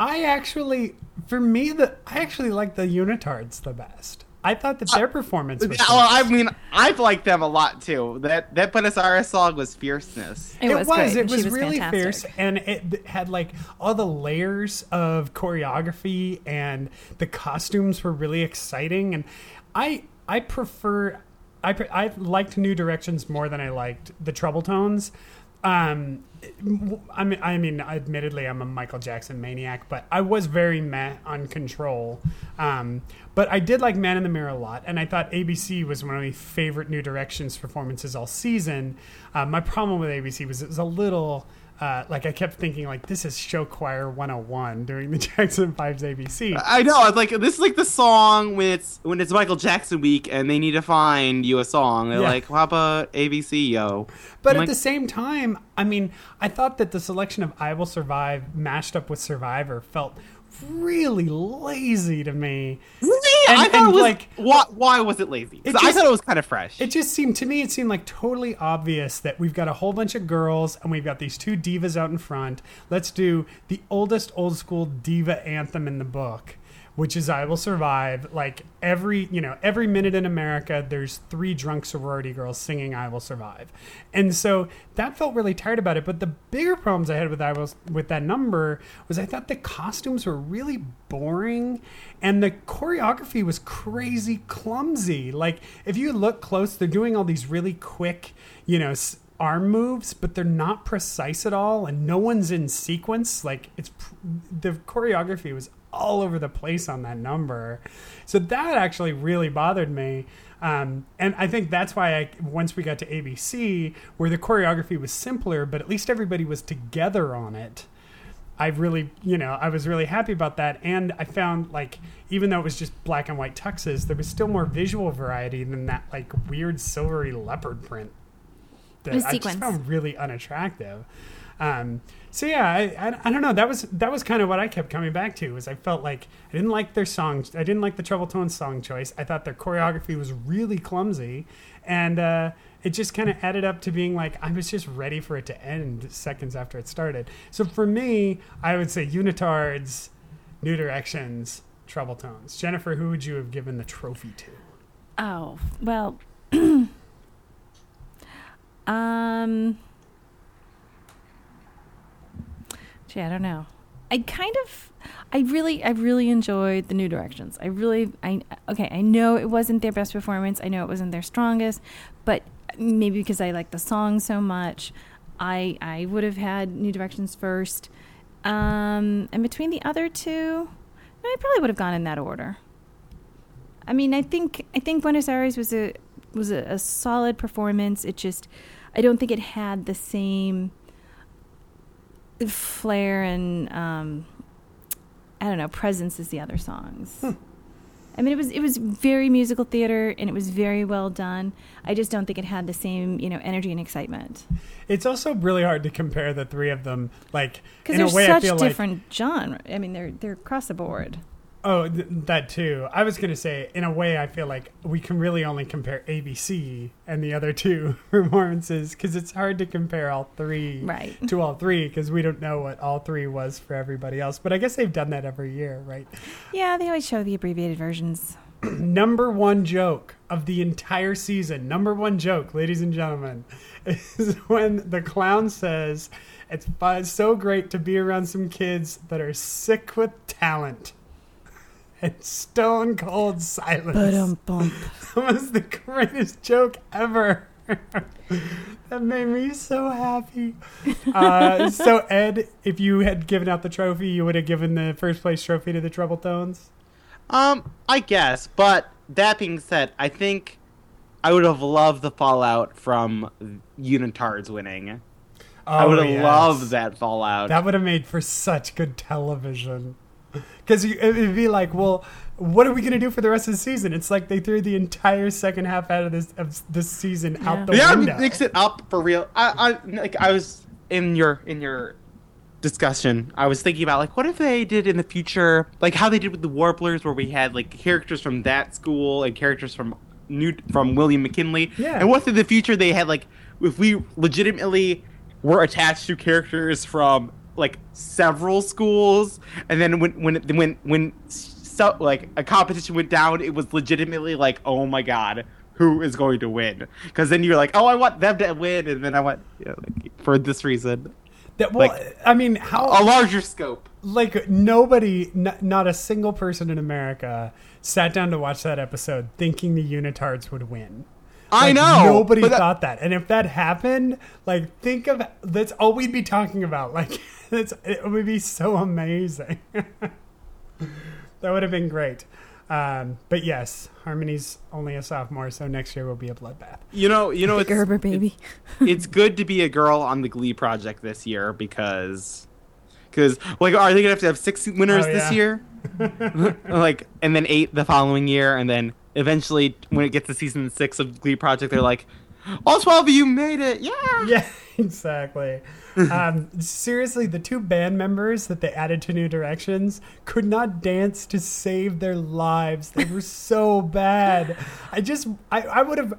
I actually, for me, the I actually like the Unitards the best. I thought that their performance was... Well, I mean, I've liked them a lot, too. That that Buenos Aires song was fierceness. It was. It was, it was, was really fantastic. Fierce, and it had, like, all the layers of choreography, and the costumes were really exciting, and I I prefer... I, I liked New Directions more than I liked the Trouble Tones. Um, I mean, I mean, admittedly, I'm a Michael Jackson maniac, but I was very meh on Control. Um, but I did like Man in the Mirror a lot, and I thought A B C was one of my favorite New Directions performances all season. Uh, my problem with A B C was it was a little... Uh, like, I kept thinking, like, this is Show Choir one oh one during the Jackson Five's A B C. I know. I was like, this is like the song when it's, when it's Michael Jackson week and they need to find you a song. They're yeah. like, how about A B C, yo? But I'm at like, the same time, I mean, I thought that the selection of I Will Survive mashed up with Survivor felt really lazy to me. Yeah, and, I thought and it was, like, why, why was it lazy? It just, I thought it was kind of fresh. It just seemed to me, it seemed like totally obvious that we've got a whole bunch of girls and we've got these two divas out in front. Let's do the oldest old school diva anthem in the book, which is I Will Survive. Like every, you know, every minute in America, there's three drunk sorority girls singing I Will Survive. And so that felt really tired about it. But the bigger problems I had with I Will, with that number was I thought the costumes were really boring and the choreography was crazy clumsy. Like if you look close, they're doing all these really quick, you know, arm moves, but they're not precise at all. And no one's in sequence. Like it's the choreography was all over the place on that number. So that actually really bothered me. Um, and I think that's why I, once we got to A B C, where the choreography was simpler, but at least everybody was together on it. I really, you know, I was really happy about that. And I found like, even though it was just black and white tuxes, there was still more visual variety than that like weird silvery leopard print that I sequence. Just found really unattractive. Um, so yeah, I, I, I don't know. That was, that was kind of what I kept coming back to was I felt like I didn't like their songs. I didn't like the Trouble Tones song choice. I thought their choreography was really clumsy and, uh, it just kind of added up to being like, I was just ready for it to end seconds after it started. So for me, I would say Unitards, New Directions, Trouble Tones. Jennifer, who would you have given the trophy to? Oh, well, um, Gee, I don't know. I kind of, I really, I really enjoyed the New Directions. I really, I, okay, I know it wasn't their best performance. I know it wasn't their strongest, but maybe because I like the song so much, I, I would have had New Directions first. Um, and between the other two, no, I probably would have gone in that order. I mean, I think, I think Buenos Aires was a, was a, a solid performance. It just, I don't think it had the same flair and um I don't know presence as the other songs. hmm. I mean it was it was very musical theater and it was very well done. I just don't think it had the same you know energy and excitement. It's also really hard to compare the three of them like because they're way, such I feel different like, genre. I mean they're they're across the board. Oh th- that too. I was gonna say in a way I feel like we can really only compare A B C and the other two performances because it's hard to compare all three right. to all three because we don't know what all three was for everybody else. But I guess they've done that every year, right? Yeah, they always show the abbreviated versions. Number one joke of the entire season. Number one joke, ladies and gentlemen, is when the clown says it's so great to be around some kids that are sick with talent. And stone cold silence. Ba-dum-bump. That was the greatest joke ever. That made me so happy. Uh, so, Ed, if you had given out the trophy, you would have given the first place trophy to the Trouble Tones? Um, I guess. But that being said, I think I would have loved the fallout from Unitards winning. Oh, I would have yes. loved that fallout. That would have made for such good television. Because it'd be like, well, what are we going to do for the rest of the season? It's like they threw the entire second half out of this of this season yeah. out the yeah, window. Yeah, mix it up for real. I, I like I was in your in your discussion. I was thinking about like what if they did in the future, like how they did with the Warblers, where we had like characters from that school and characters from new from William McKinley. Yeah. And what in the future they had like if we legitimately were attached to characters from like several schools, and then when when when when so, like a competition went down, it was legitimately like, oh my god, who is going to win? Because then you're like, oh, I want them to win, and then I want you know, like, for this reason. That well, like, I mean, how a larger scope. Like nobody, n- not a single person in America sat down to watch that episode thinking the Unitards would win. Like, I know. Nobody that, thought that. And if that happened, like, think of that's all we'd be talking about. Like, that's, it would be so amazing. That would have been great. Um, but yes, Harmony's only a sophomore, so next year will be a bloodbath. You know, you know, it's, Gerber, baby. it, it's good to be a girl on the Glee project this year because, because like, are they gonna have to have six winners oh, yeah. this year? Like, and then eight the following year, and then. Eventually, when it gets to season six of Glee Project, they're like, all twelve of you made it. Yeah. Yeah, exactly. um, seriously, the two band members that they added to New Directions could not dance to save their lives. They were so bad. I just, I, I would have,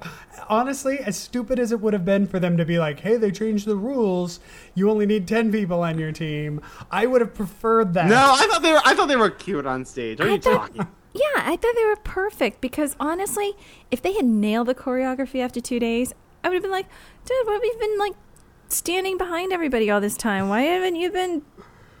honestly, as stupid as it would have been for them to be like, hey, they changed the rules. You only need ten people on your team. I would have preferred that. No, I thought they were, I thought they were cute on stage. Are you talking? Yeah, I thought they were perfect because, honestly, if they had nailed the choreography after two days, I would have been like, dude, why have you been, like, standing behind everybody all this time? Why haven't you been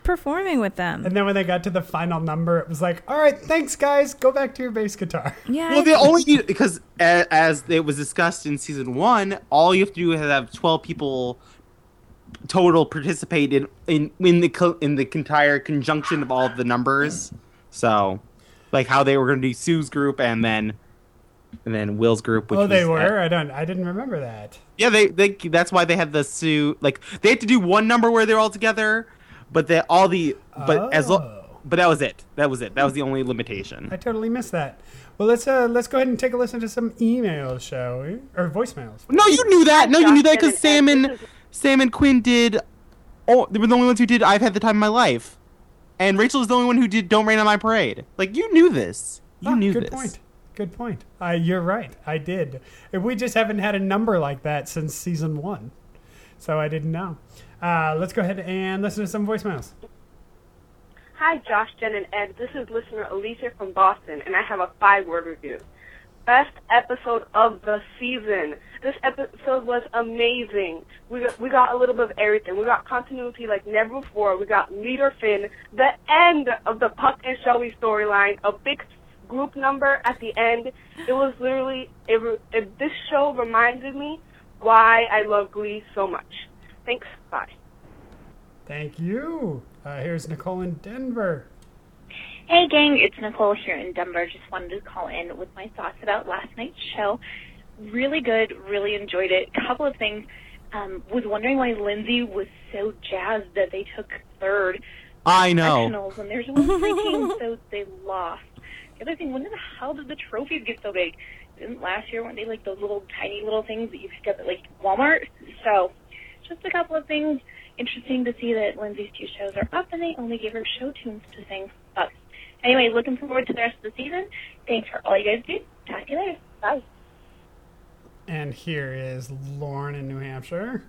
performing with them? And then when they got to the final number, it was like, all right, thanks, guys. Go back to your bass guitar. Yeah. Well, they only need, because as it was discussed in season one, all you have to do is have twelve people total participate in, in, in, the, co- in the entire conjunction of all of the numbers. So... Like how they were going to do Sue's group and then, and then Will's group. Which oh, they was, were. Uh, I don't. I didn't remember that. Yeah, they. They. That's why they had the Sue. Like they had to do one number where they're all together, but they all the. But oh. as. Lo- but that was it. That was it. That was the only limitation. I totally missed that. Well, let's uh, let's go ahead and take a listen to some emails, shall we? Or voicemails. No, you knew that. No, you knew that because Sam and Sam and Quinn did. Oh, they were the only ones who did. I've had the time of my life. And Rachel is the only one who did Don't Rain on My Parade. Like, you knew this. You oh, knew good this. Good point. Good point. Uh, you're right. I did. We just haven't had a number like that since season one. So I didn't know. Uh, let's go ahead and listen to some voicemails. Hi, Josh, Jen, and Ed. This is listener Alicia from Boston, and I have a five-word review. Best episode of the season. This episode was amazing. We got, we got a little bit of everything. We got continuity like never before. We got Leader Finn, the end of the Puck and Shelby storyline, a big group number at the end. It was literally, it, it, this show reminded me why I love Glee so much. Thanks. Bye. Thank you. Uh, here's Nicole in Denver. Hey, gang, it's Nicole here in Denver. Just wanted to call in with my thoughts about last night's show. Really good, really enjoyed it. A couple of things. Um, was wondering why Lindsay was so jazzed that they took third. I know. And there's one team, so they lost. The other thing, when in the hell did the trophies get so big? Didn't last year, weren't they like those little tiny little things that you pick up at like Walmart? So just a couple of things. Interesting to see that Lindsay's two shows are up and they only gave her show tunes to sing. But anyway, looking forward to the rest of the season. Thanks for all you guys do. Talk to you later. Bye. And here is Lauren in New Hampshire.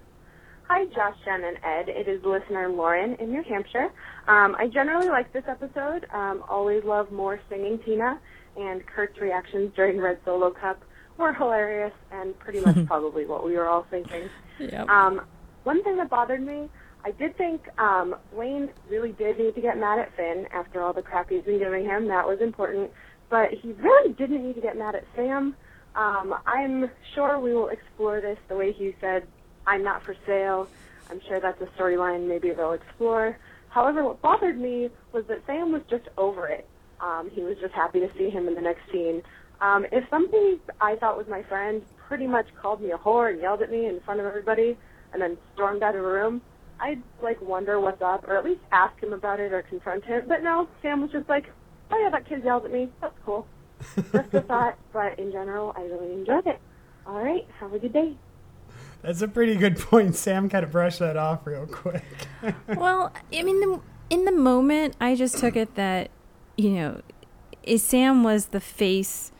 Hi, Josh, Jen, and Ed. It is listener Lauren in New Hampshire. Um, I generally like this episode. Um, always love more singing Tina, and Kurt's reactions during Red Solo Cup were hilarious and pretty much probably what we were all thinking. Yep. Um, one thing that bothered me, I did think um, Blaine really did need to get mad at Finn after all the crap he's been giving him. That was important. But he really didn't need to get mad at Sam. Um, I'm sure we will explore this the way he said, I'm not for sale. I'm sure that's a storyline maybe they'll explore. However, what bothered me was that Sam was just over it. Um, he was just happy to see him in the next scene. Um, if somebody I thought was my friend pretty much called me a whore and yelled at me in front of everybody and then stormed out of a room, I, like, wonder what's up, or at least ask him about it or confront him. But no, Sam was just like, oh, yeah, that kid yelled at me. That's cool. Just a thought, but in general, I really enjoyed it. All right, have a good day. That's a pretty good point. Sam kind of brushed that off real quick. Well, I mean, the, in the moment, I just took it that, you know, is Sam was the face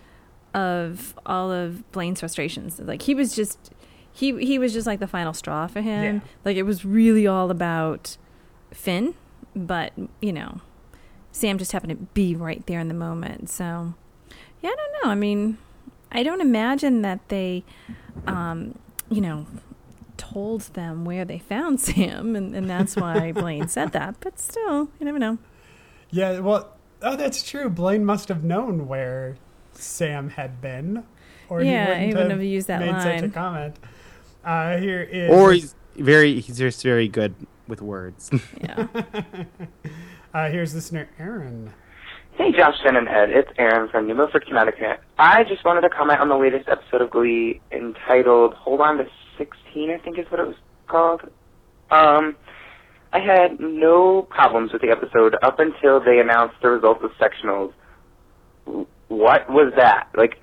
of all of Blaine's frustrations. Like, he was just... He he was just like the final straw for him. Yeah. Like it was really all about Finn, but you know, Sam just happened to be right there in the moment. So yeah, I don't know. I mean, I don't imagine that they, um, you know, told them where they found Sam, and, and that's why Blaine said that. But still, you never know. Yeah. Well, oh, that's true. Blaine must have known where Sam had been, or yeah, he wouldn't, he wouldn't have, have used that made line. Such a comment. Uh, here is or he's very he's just very good with words. Yeah. uh, here's listener Aaron. Hey, Josh, Jen, and Ed. It's Aaron from New Milford, Connecticut. I just wanted to comment on the latest episode of Glee entitled "Hold On to sixteen," I think is what it was called. Um, I had no problems with the episode up until they announced the results of sectionals. What was that? Like,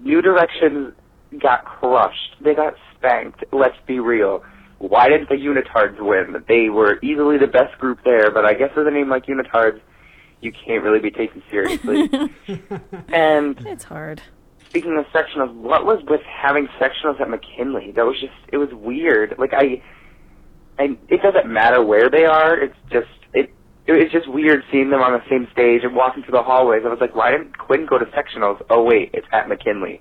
New Directions got crushed. They got spanked. Let's be real. Why didn't the Unitards win? They were easily the best group there, but I guess with a name like Unitards, you can't really be taken seriously. And it's hard. Speaking of sectionals, what was with having sectionals at McKinley? That was just, it was weird. Like, I, I it doesn't matter where they are. It's just, it, it was just weird seeing them on the same stage and walking through the hallways. I was like, why didn't Quinn go to sectionals? Oh, wait, it's at McKinley.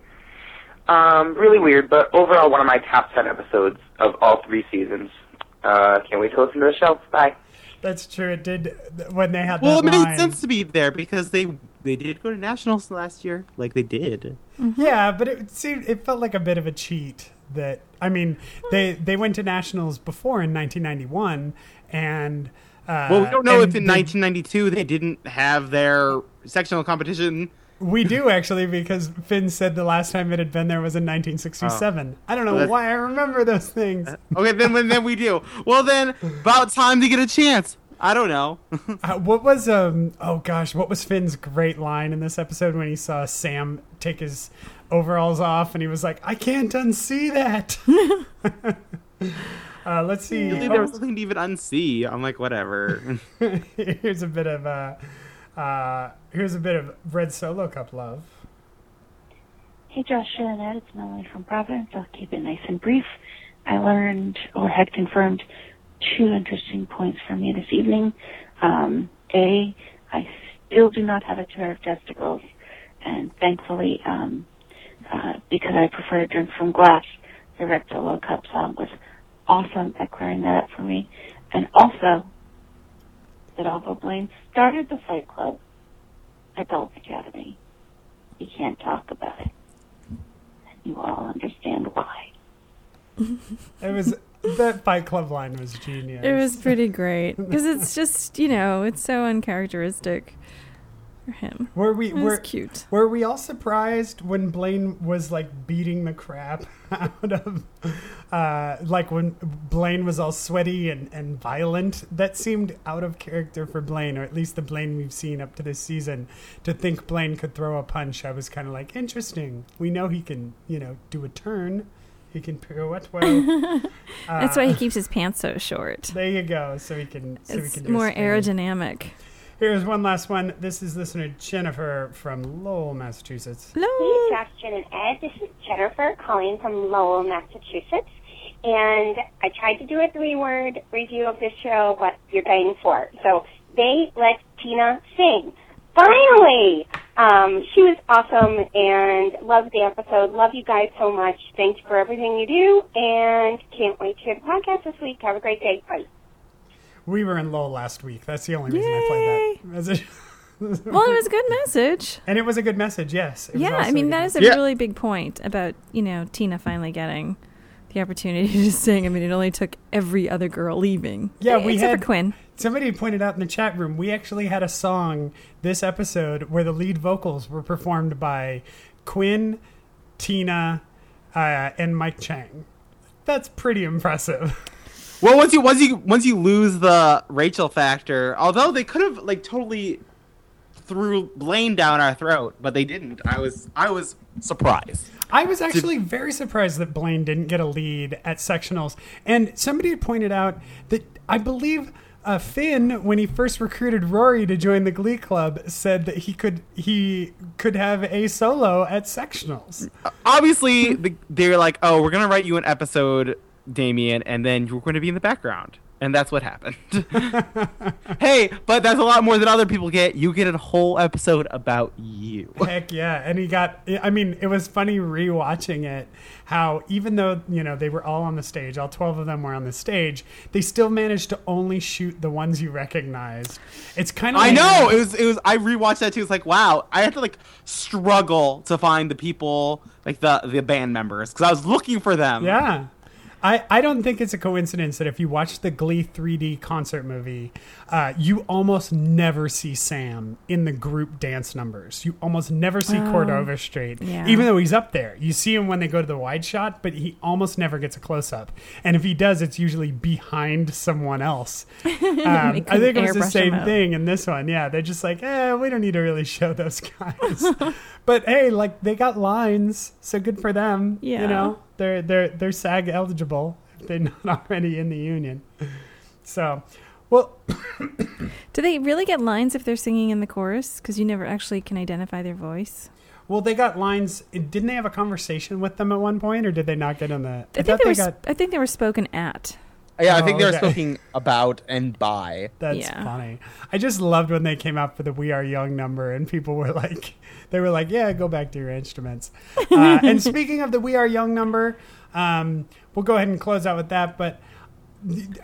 Um, really weird, but overall one of my top ten episodes of all three seasons. Uh, can't wait to listen to the show. Bye. That's true. It did when they had that Well, it line. Made sense to be there because they they did go to nationals last year. Like, they did. Mm-hmm. Yeah, but it seemed it felt like a bit of a cheat that, I mean, they, they went to nationals before in nineteen ninety-one, and... Uh, well, we don't know if in nineteen ninety-two they didn't have their sectional competition. We do, actually, because Finn said the last time it had been there was in nineteen sixty-seven. Oh. I don't know well, why I remember those things. Okay, then then we do. Well, then, about time to get a chance. I don't know. uh, what was, um? oh gosh, what was Finn's great line in this episode when he saw Sam take his overalls off and he was like, I can't unsee that. Uh, let's see. Usually there was something to even unsee. I'm like, whatever. here's a bit of uh, uh, here's a bit of Red Solo Cup love. Hey, Josh and Ed, it's Melanie from Providence. I'll keep it nice and brief. I learned or had confirmed two interesting points from you this evening. Um, a, I still do not have a pair of testicles, and thankfully, um, uh, because I prefer to drink from glass, the Red Solo Cup song was awesome at clearing that up for me. And also, that although Blaine started the Fight Club Adult Academy, you can't talk about it. And you all understand why. It was, that Fight Club line was genius. It was pretty great. Because it's just, you know, it's so uncharacteristic for him. Were we, it were, was cute. Were we all surprised when Blaine was, like, beating the crap out of... Uh, like when Blaine was all sweaty and, and violent, that seemed out of character for Blaine, or at least the Blaine we've seen up to this season. To think Blaine could throw a punch, I was kind of like, interesting. We know he can, you know, do a turn. He can pirouette well. uh, That's why he keeps his pants so short. There you go. So he can. So it's he can more aerodynamic. Here's one last one. This is listener Jennifer from Lowell, Massachusetts. Hello. Hey, Josh, Jen, and Ed. This is Jennifer calling from Lowell, Massachusetts. And I tried to do a three-word review of this show, but you're dying for it. So they let Tina sing. Finally! Um, she was awesome and loved the episode. Love you guys so much. Thanks for everything you do. And can't wait to hear the podcast this week. Have a great day. Bye. We were in Lowell last week. That's the only reason Yay. I played that message. Well, it was a good message. And it was a good message, yes. It yeah, was I mean, that message. is a yeah. really big point about, you know, Tina finally getting the opportunity to sing. I mean, it only took every other girl leaving. Yeah, we Except had, for Quinn. Somebody pointed out in the chat room, we actually had a song this episode where the lead vocals were performed by Quinn, Tina, uh, and Mike Chang. That's pretty impressive. Well, once you once you once you lose the Rachel factor, although they could have like totally threw Blaine down our throat, but they didn't. I was I was surprised. I was actually very surprised that Blaine didn't get a lead at sectionals. And somebody had pointed out that I believe uh, Finn, when he first recruited Rory to join the Glee Club, said that he could he could have a solo at sectionals. Obviously, they're like, "Oh, we're gonna write you an episode, Damien, and then you're going to be in the background." And that's what happened. Hey, but that's a lot more than other people get. You get a whole episode about you. Heck yeah. And he got, I mean, it was funny rewatching it, how even though, you know, they were all on the stage, all twelve of them were on the stage, they still managed to only shoot the ones you recognized. It's kind of I like, know. It was, it was, I rewatched that too. It's like, wow, I had to like struggle to find the people, like the, the band members, because I was looking for them. Yeah. I, I don't think it's a coincidence that if you watch the Glee three D concert movie, uh, you almost never see Sam in the group dance numbers. You almost never see oh, Cordova Street, yeah. even though he's up there. You see him when they go to the wide shot, but he almost never gets a close-up. And if he does, it's usually behind someone else. Um, I think it was the same thing in this one. Yeah, they're just like, eh, we don't need to really show those guys. But, hey, like, they got lines, so good for them, yeah. you know? They're they're they're SAG eligible if they're not already in the union. So, well, do they really get lines if they're singing in the chorus? Because you never actually can identify their voice. Well, they got lines. Didn't they have a conversation with them at one point, or did they not get on that? I, I think they, they were. Got... I think they were spoken at. Yeah, I think oh, they were okay. Speaking about and by. That's yeah. funny. I just loved when they came out for the We Are Young number and people were like, they were like, yeah, go back to your instruments. Uh, and speaking of the We Are Young number, um, we'll go ahead and close out with that. But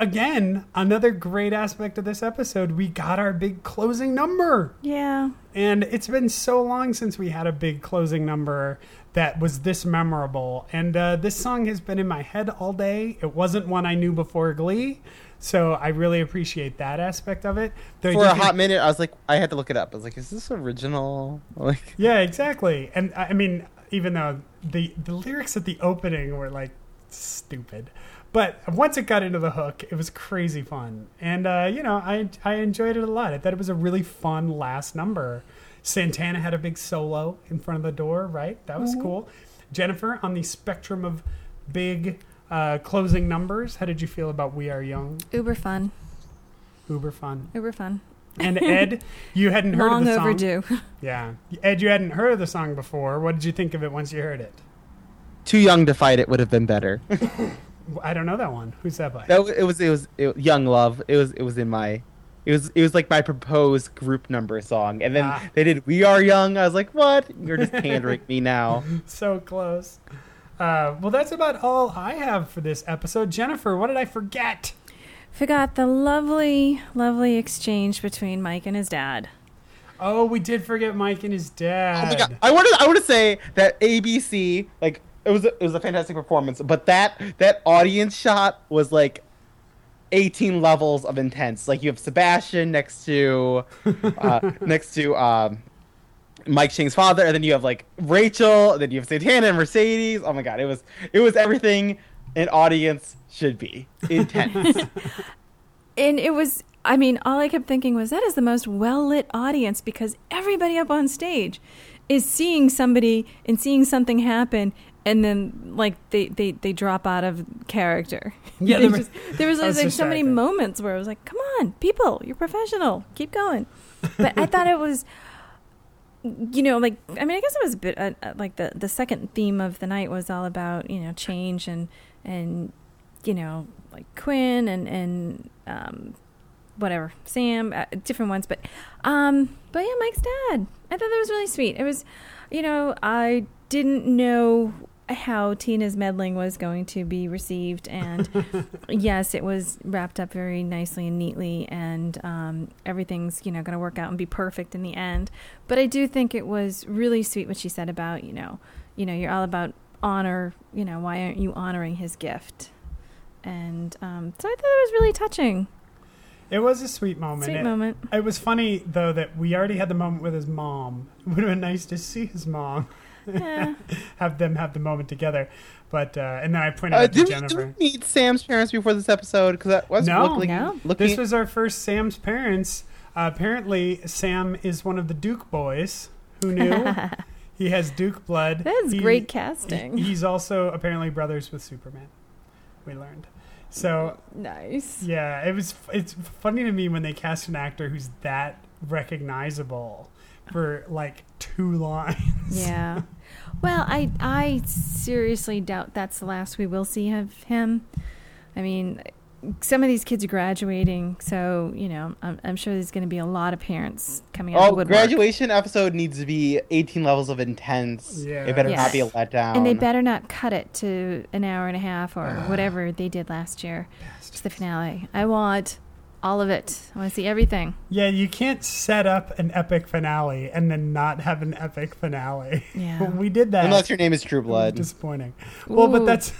again, another great aspect of this episode, we got our big closing number. Yeah. And it's been so long since we had a big closing number that was this memorable. And uh, this song has been in my head all day. It wasn't one I knew before Glee, so I really appreciate that aspect of it. Though For a hot minute, I was like, I had to look it up. I was like, is this original? Like, yeah, exactly. And I mean, even though the, the lyrics at the opening were like stupid. But once it got into the hook, it was crazy fun. And, uh, you know, I, I enjoyed it a lot. I thought it was a really fun last number. Santana had a big solo in front of the door, right? That was mm-hmm. cool. Jennifer, on the spectrum of big uh, closing numbers, how did you feel about We Are Young? Uber fun. Uber fun. Uber fun. And Ed, you hadn't heard Long of the song. Long overdue. Yeah. Ed, you hadn't heard of the song before. What did you think of it once you heard it? Too Young to Fight It would have been better. I don't know that one. Who's that by? That, it was, it was it, Young Love. It was, it was in my... It was it was like my proposed group number song. And then ah. they did We Are Young. I was like, what? You're just pandering me now. So close. Uh, well, that's about all I have for this episode. Jennifer, what did I forget? Forgot the lovely, lovely exchange between Mike and his dad. Oh, we did forget Mike and his dad. Oh my God. I want to I want to say that A B C, like, it was a, it was a fantastic performance. But that that audience shot was like... eighteen levels of intense. Like, you have Sebastian next to uh, next to um, Mike Chang's father, and then you have like Rachel, and then you have Santana and Mercedes. Oh my God, it was it was everything an audience should be. Intense. And it was, I mean, all I kept thinking was that is the most well-lit audience because everybody up on stage is seeing somebody and seeing something happen. And then, like, they, they, they drop out of character. Yeah, there, just, was, there was, was like, so, so many moments where I was like, come on, people, you're professional. Keep going. But I thought it was, you know, like, I mean, I guess it was a bit, uh, like, the, the second theme of the night was all about, you know, change and, and you know, like, Quinn and, and um, whatever, Sam, uh, different ones. But, um, but, yeah, Mike's dad. I thought that was really sweet. It was, you know, I didn't know how Tina's meddling was going to be received, and yes, it was wrapped up very nicely and neatly, and um, everything's, you know, going to work out and be perfect in the end. But I do think it was really sweet what she said about, you know, you know, you're all about honor, you know, why aren't you honoring his gift? And um, so I thought it was really touching. It was a sweet moment. Sweet it, moment. It was funny though that we already had the moment with his mom. It would have been nice to see his mom. yeah. have them have the moment together. But uh, and then I pointed uh, out to Jennifer. We, did we meet Sam's parents before this episode? Because that was no, looking, no. Looking this at- was our first Sam's parents. Uh, apparently, Sam is one of the Duke boys. Who knew? He has Duke blood. That is he, great casting. He, he's also apparently brothers with Superman. We learned. So nice. Yeah, it was. It's funny to me when they cast an actor who's that recognizable for like two lines. Yeah. Well, I I seriously doubt that's the last we will see of him. I mean, some of these kids are graduating, so you know, I'm, I'm sure there's going to be a lot of parents coming out. Oh, the graduation episode needs to be eighteen levels of intense. Yeah. It better yes. not be a letdown, and they better not cut it to an hour and a half or uh, whatever they did last year. It's the finale. I want all of it. I want to see everything. Yeah, you can't set up an epic finale and then not have an epic finale. Yeah, we did that. Unless your name is True Blood. Disappointing. Ooh. Well, but that's.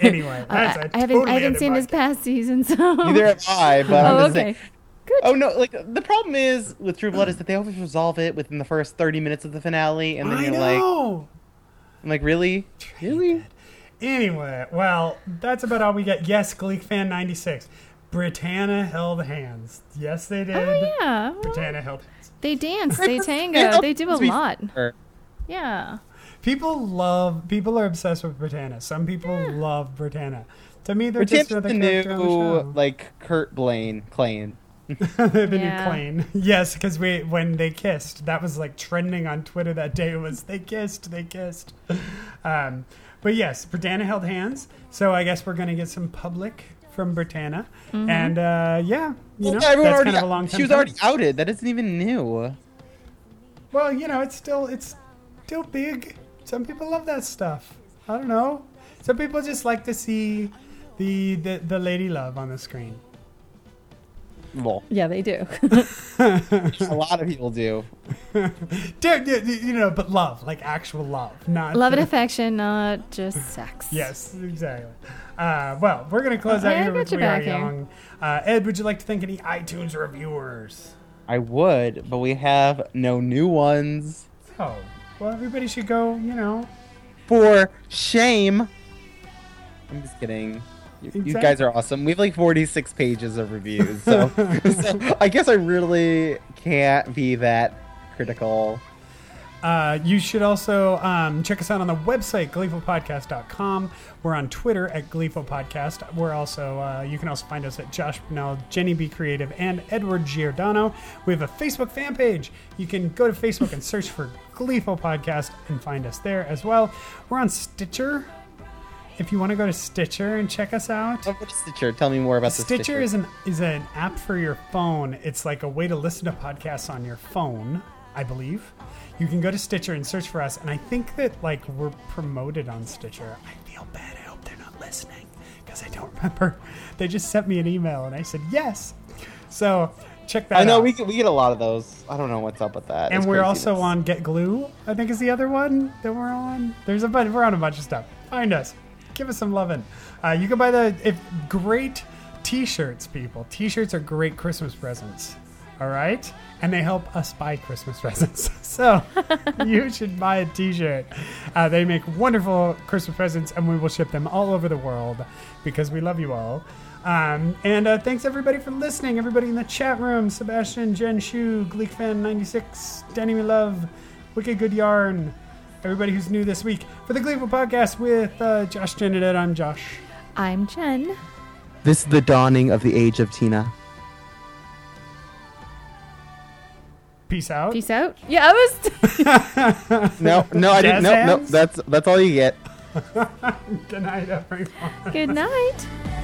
Anyway, that's uh, I, I haven't totally I haven't seen podcast. This past season, so neither have I. But oh, I'm okay. Saying, good. Oh no! Like the problem is with True Blood is that they always resolve it within the first thirty minutes of the finale, and then I you're know. like, I'm like, really, really. Anyway, well, that's about all we get. Yes, Glee Fan ninety-six, Brittana held hands. Yes, they did. Oh yeah, well, Brittana held hands. They dance, they tango, they do a lot. Fair. Yeah. People love. People are obsessed with Brittana. Some people yeah. love Brittana. To me, they're Britannia's just another the character new, on the show. Like Kurt Blaine, Klain. The yeah. new Klain. Yes, because we when they kissed, that was like trending on Twitter that day. Was they kissed? They kissed. Um, but yes, Brittana held hands. So I guess we're gonna get some public from Brittana. Mm-hmm. And uh, yeah, you well, know, yeah, that's kind of a long time. She was already time. outed. That isn't even new. Well, you know, it's still it's still big. Some people love that stuff. I don't know. Some people just like to see the the, the lady love on the screen. Well, yeah, they do. A lot of people do. Dude, you know, but love, like actual love, not love and affection, not just sex. Yes, exactly. Uh, well, we're gonna close out here with We Are Young. Uh, Ed, would you like to thank any iTunes reviewers? I would, but we have no new ones. Oh. Well, everybody should go, you know. For shame. I'm just kidding. You, exactly. you guys are awesome. We have like forty-six pages of reviews. So, so I guess I really can't be that critical. Uh, you should also um, check us out on the website, Gleeful Podcast dot com. We're on Twitter at GleefulPodcast. We're also, uh, you can also find us at Josh Brunell, Jenny B. Creative, and Edward Giordano. We have a Facebook fan page. You can go to Facebook and search for Gleeful Podcast and find us there as well. We're on Stitcher. If you want to go to Stitcher and check us out. What is Stitcher? Tell me more about the Stitcher. Stitcher is an, is an app for your phone. It's like a way to listen to podcasts on your phone, I believe. You can go to Stitcher and search for us. And I think that, like, we're promoted on Stitcher. I feel bad. I hope they're not listening because I don't remember. They just sent me an email, and I said yes. So check that out. I know. Out. We, get, we get a lot of those. I don't know what's up with that. And it's we're craziness. Also on Get Glue, I think is the other one that we're on. There's a bunch. We're on a bunch of stuff. Find us. Give us some loving. Uh, you can buy the if, great T-shirts, people. T-shirts are great Christmas presents. All right? And they help us buy Christmas presents. So you should buy a T-shirt. Uh, they make wonderful Christmas presents, and we will ship them all over the world because we love you all. Um, and uh, thanks, everybody, for listening. Everybody in the chat room. Sebastian, Jen Shu, Gleek Fan ninety-six, Danny We Love, Wicked Good Yarn. Everybody who's new this week. For the Gleeful Podcast with uh, Josh, Jen, and Ed, I'm Josh. I'm Jen. This is the dawning of the age of Tina. Peace out. Peace out. Yeah, I was. no, no, I didn't. No, no, that's that's all you get. Good night, everyone. Good night.